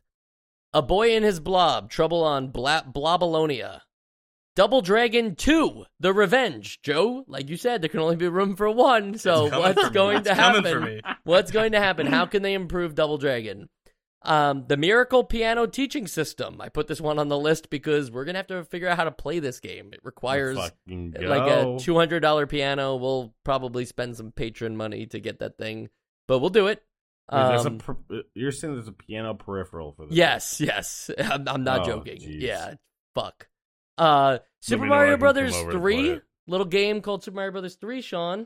A Boy and His Blob, Trouble on Bla- Blobalonia. Double Dragon two, The Revenge. Joe, like you said, there can only be room for one, so what's going to happen? What's going to happen? How can they improve Double Dragon? Um, the Miracle Piano Teaching System. I put this one on the list because we're going to have to figure out how to play this game. It requires like a two hundred dollars piano. We'll probably spend some patron money to get that thing, but we'll do it. Um, a, you're saying there's a piano peripheral for this? Yes, yes. I'm, I'm not oh, joking. Geez. Yeah, fuck. Uh, Super Mario Brothers three, little game called Super Mario Brothers three, Sean.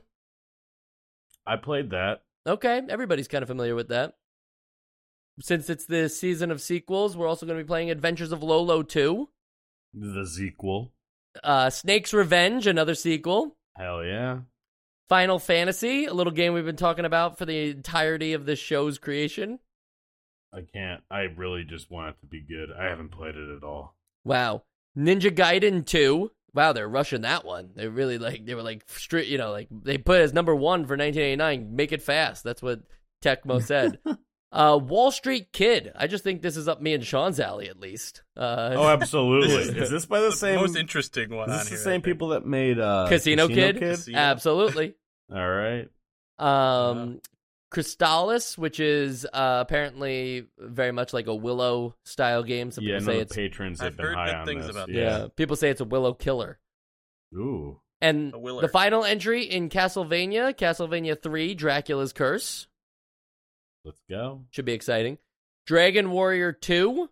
I played that. Okay, everybody's kind of familiar with that. Since it's the season of sequels, we're also going to be playing Adventures of Lolo two. The sequel. Uh, Snake's Revenge, another sequel. Hell yeah. Final Fantasy, a little game we've been talking about for the entirety of this show's creation. I can't. I really just want it to be good. I haven't played it at all. Wow. Ninja Gaiden two. Wow, they're rushing that one. They really like, they were like, you know, like they put it as number one for nineteen eighty-nine. Make it fast. That's what Tecmo said. uh, Wall Street Kid. I just think this is up me and Sean's alley, at least. Uh, oh, absolutely. Is this by the, the same? Most interesting one. Is this on the here, same people that made uh, Casino, Casino Kid? Kid? Casino. Absolutely. All right. Um, wow. Crystallis, which is uh, apparently very much like a Willow style game. Some yeah, people say it's patrons have I've been heard high on things this. About yeah. yeah, people say it's a Willow killer. Ooh. And the final entry in Castlevania, Castlevania three, Dracula's Curse. Let's go. Should be exciting. Dragon Warrior two.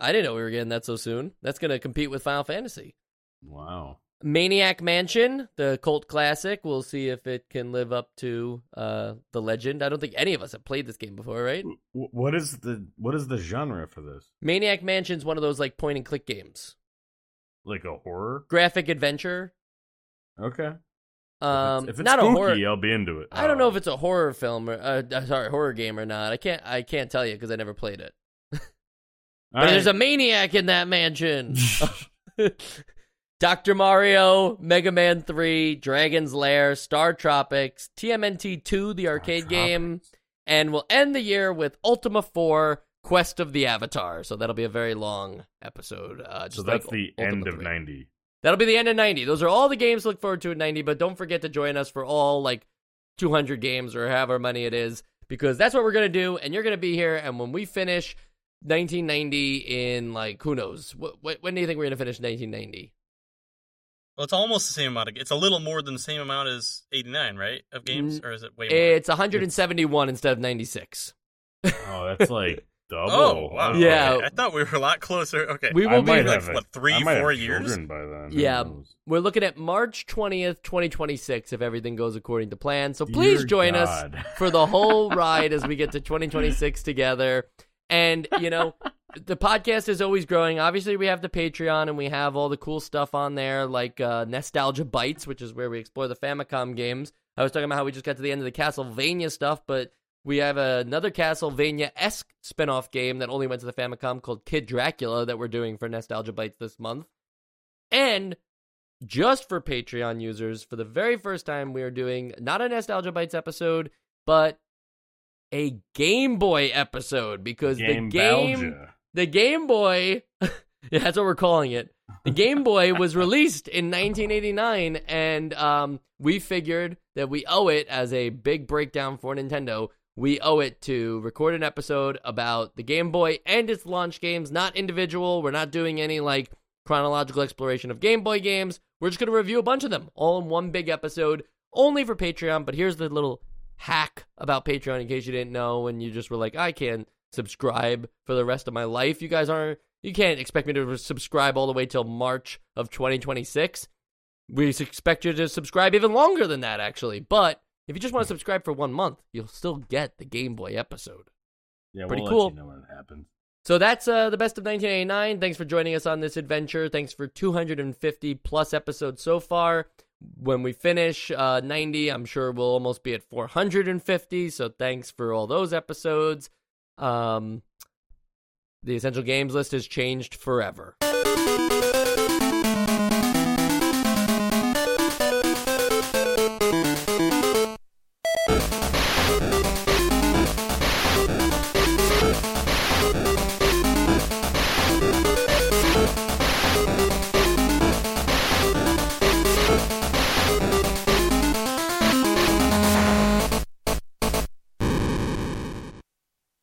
I didn't know we were getting that so soon. That's going to compete with Final Fantasy. Wow. Maniac Mansion, the cult classic. We'll see if it can live up to uh, The Legend. I don't think any of us have played this game before, right? What is the what is the genre for this? Maniac Mansion's one of those like point and click games. Like a horror? Graphic adventure. Okay. Um, if it's, if it's not spooky, a horror, I'll be into it. I don't know if it's a horror film or uh, sorry, horror game or not. I can't I can't tell you because I never played it. But right. There's a maniac in that mansion. Doctor Mario, Mega Man three, Dragon's Lair, Star Tropics, T M N T two, the arcade game, and we'll end the year with Ultima four, Quest of the Avatar. So that'll be a very long episode. Uh, just so that's like the Ultima end of three. ninety. That'll be the end of ninety. Those are all the games to look forward to in ninety, but don't forget to join us for all, like, two hundred games or however many it is, because that's what we're going to do, and you're going to be here, and when we finish nineteen ninety in, like, who knows? Wh- wh- when do you think we're going to finish nineteen ninety? Well, it's almost the same amount. Of, it's a little more than the same amount as eighty-nine, right, of games? Or is it way more? It's one hundred seventy-one it's... instead of ninety-six. Oh, that's like... Double. Oh, wow. Yeah. Okay. I thought we were a lot closer. Okay. We will be like, what, three, I might four have years? By then. Yeah. We're looking at March twentieth, twenty twenty-six, if everything goes according to plan. So please Dear join God. us for the whole ride as we get to twenty twenty-six together. And, you know, the podcast is always growing. Obviously, we have the Patreon and we have all the cool stuff on there, like uh, Nostalgia Bites, which is where we explore the Famicom games. I was talking about how we just got to the end of the Castlevania stuff, but. We have another Castlevania-esque spinoff game that only went to the Famicom called Kid Dracula that we're doing for Nostalgia Bites this month. And just for Patreon users, for the very first time, we are doing not a Nostalgia Bites episode, but a Game Boy episode because game the game, Belgia. the Game Boy, yeah, that's what we're calling it. The Game Boy was released in nineteen eighty-nine, and um, we figured that we owe it as a big breakdown for Nintendo. We owe it to record an episode about the Game Boy and its launch games, not individual. We're not doing any, like, chronological exploration of Game Boy games. We're just going to review a bunch of them all in one big episode, only for Patreon. But here's the little hack about Patreon in case you didn't know and you just were like, I can't subscribe for the rest of my life. You guys aren't, you can't expect me to subscribe all the way till March of twenty twenty-six. We expect you to subscribe even longer than that, actually. But... if you just want to subscribe for one month, you'll still get the Game Boy episode. Yeah, pretty we'll cool. Let you know when it happens. So that's uh, the best of nineteen eighty-nine. Thanks for joining us on this adventure. Thanks for two hundred fifty plus episodes so far. When we finish uh, ninety, I'm sure we'll almost be at four hundred fifty. So thanks for all those episodes. Um, the Essential Games list has changed forever.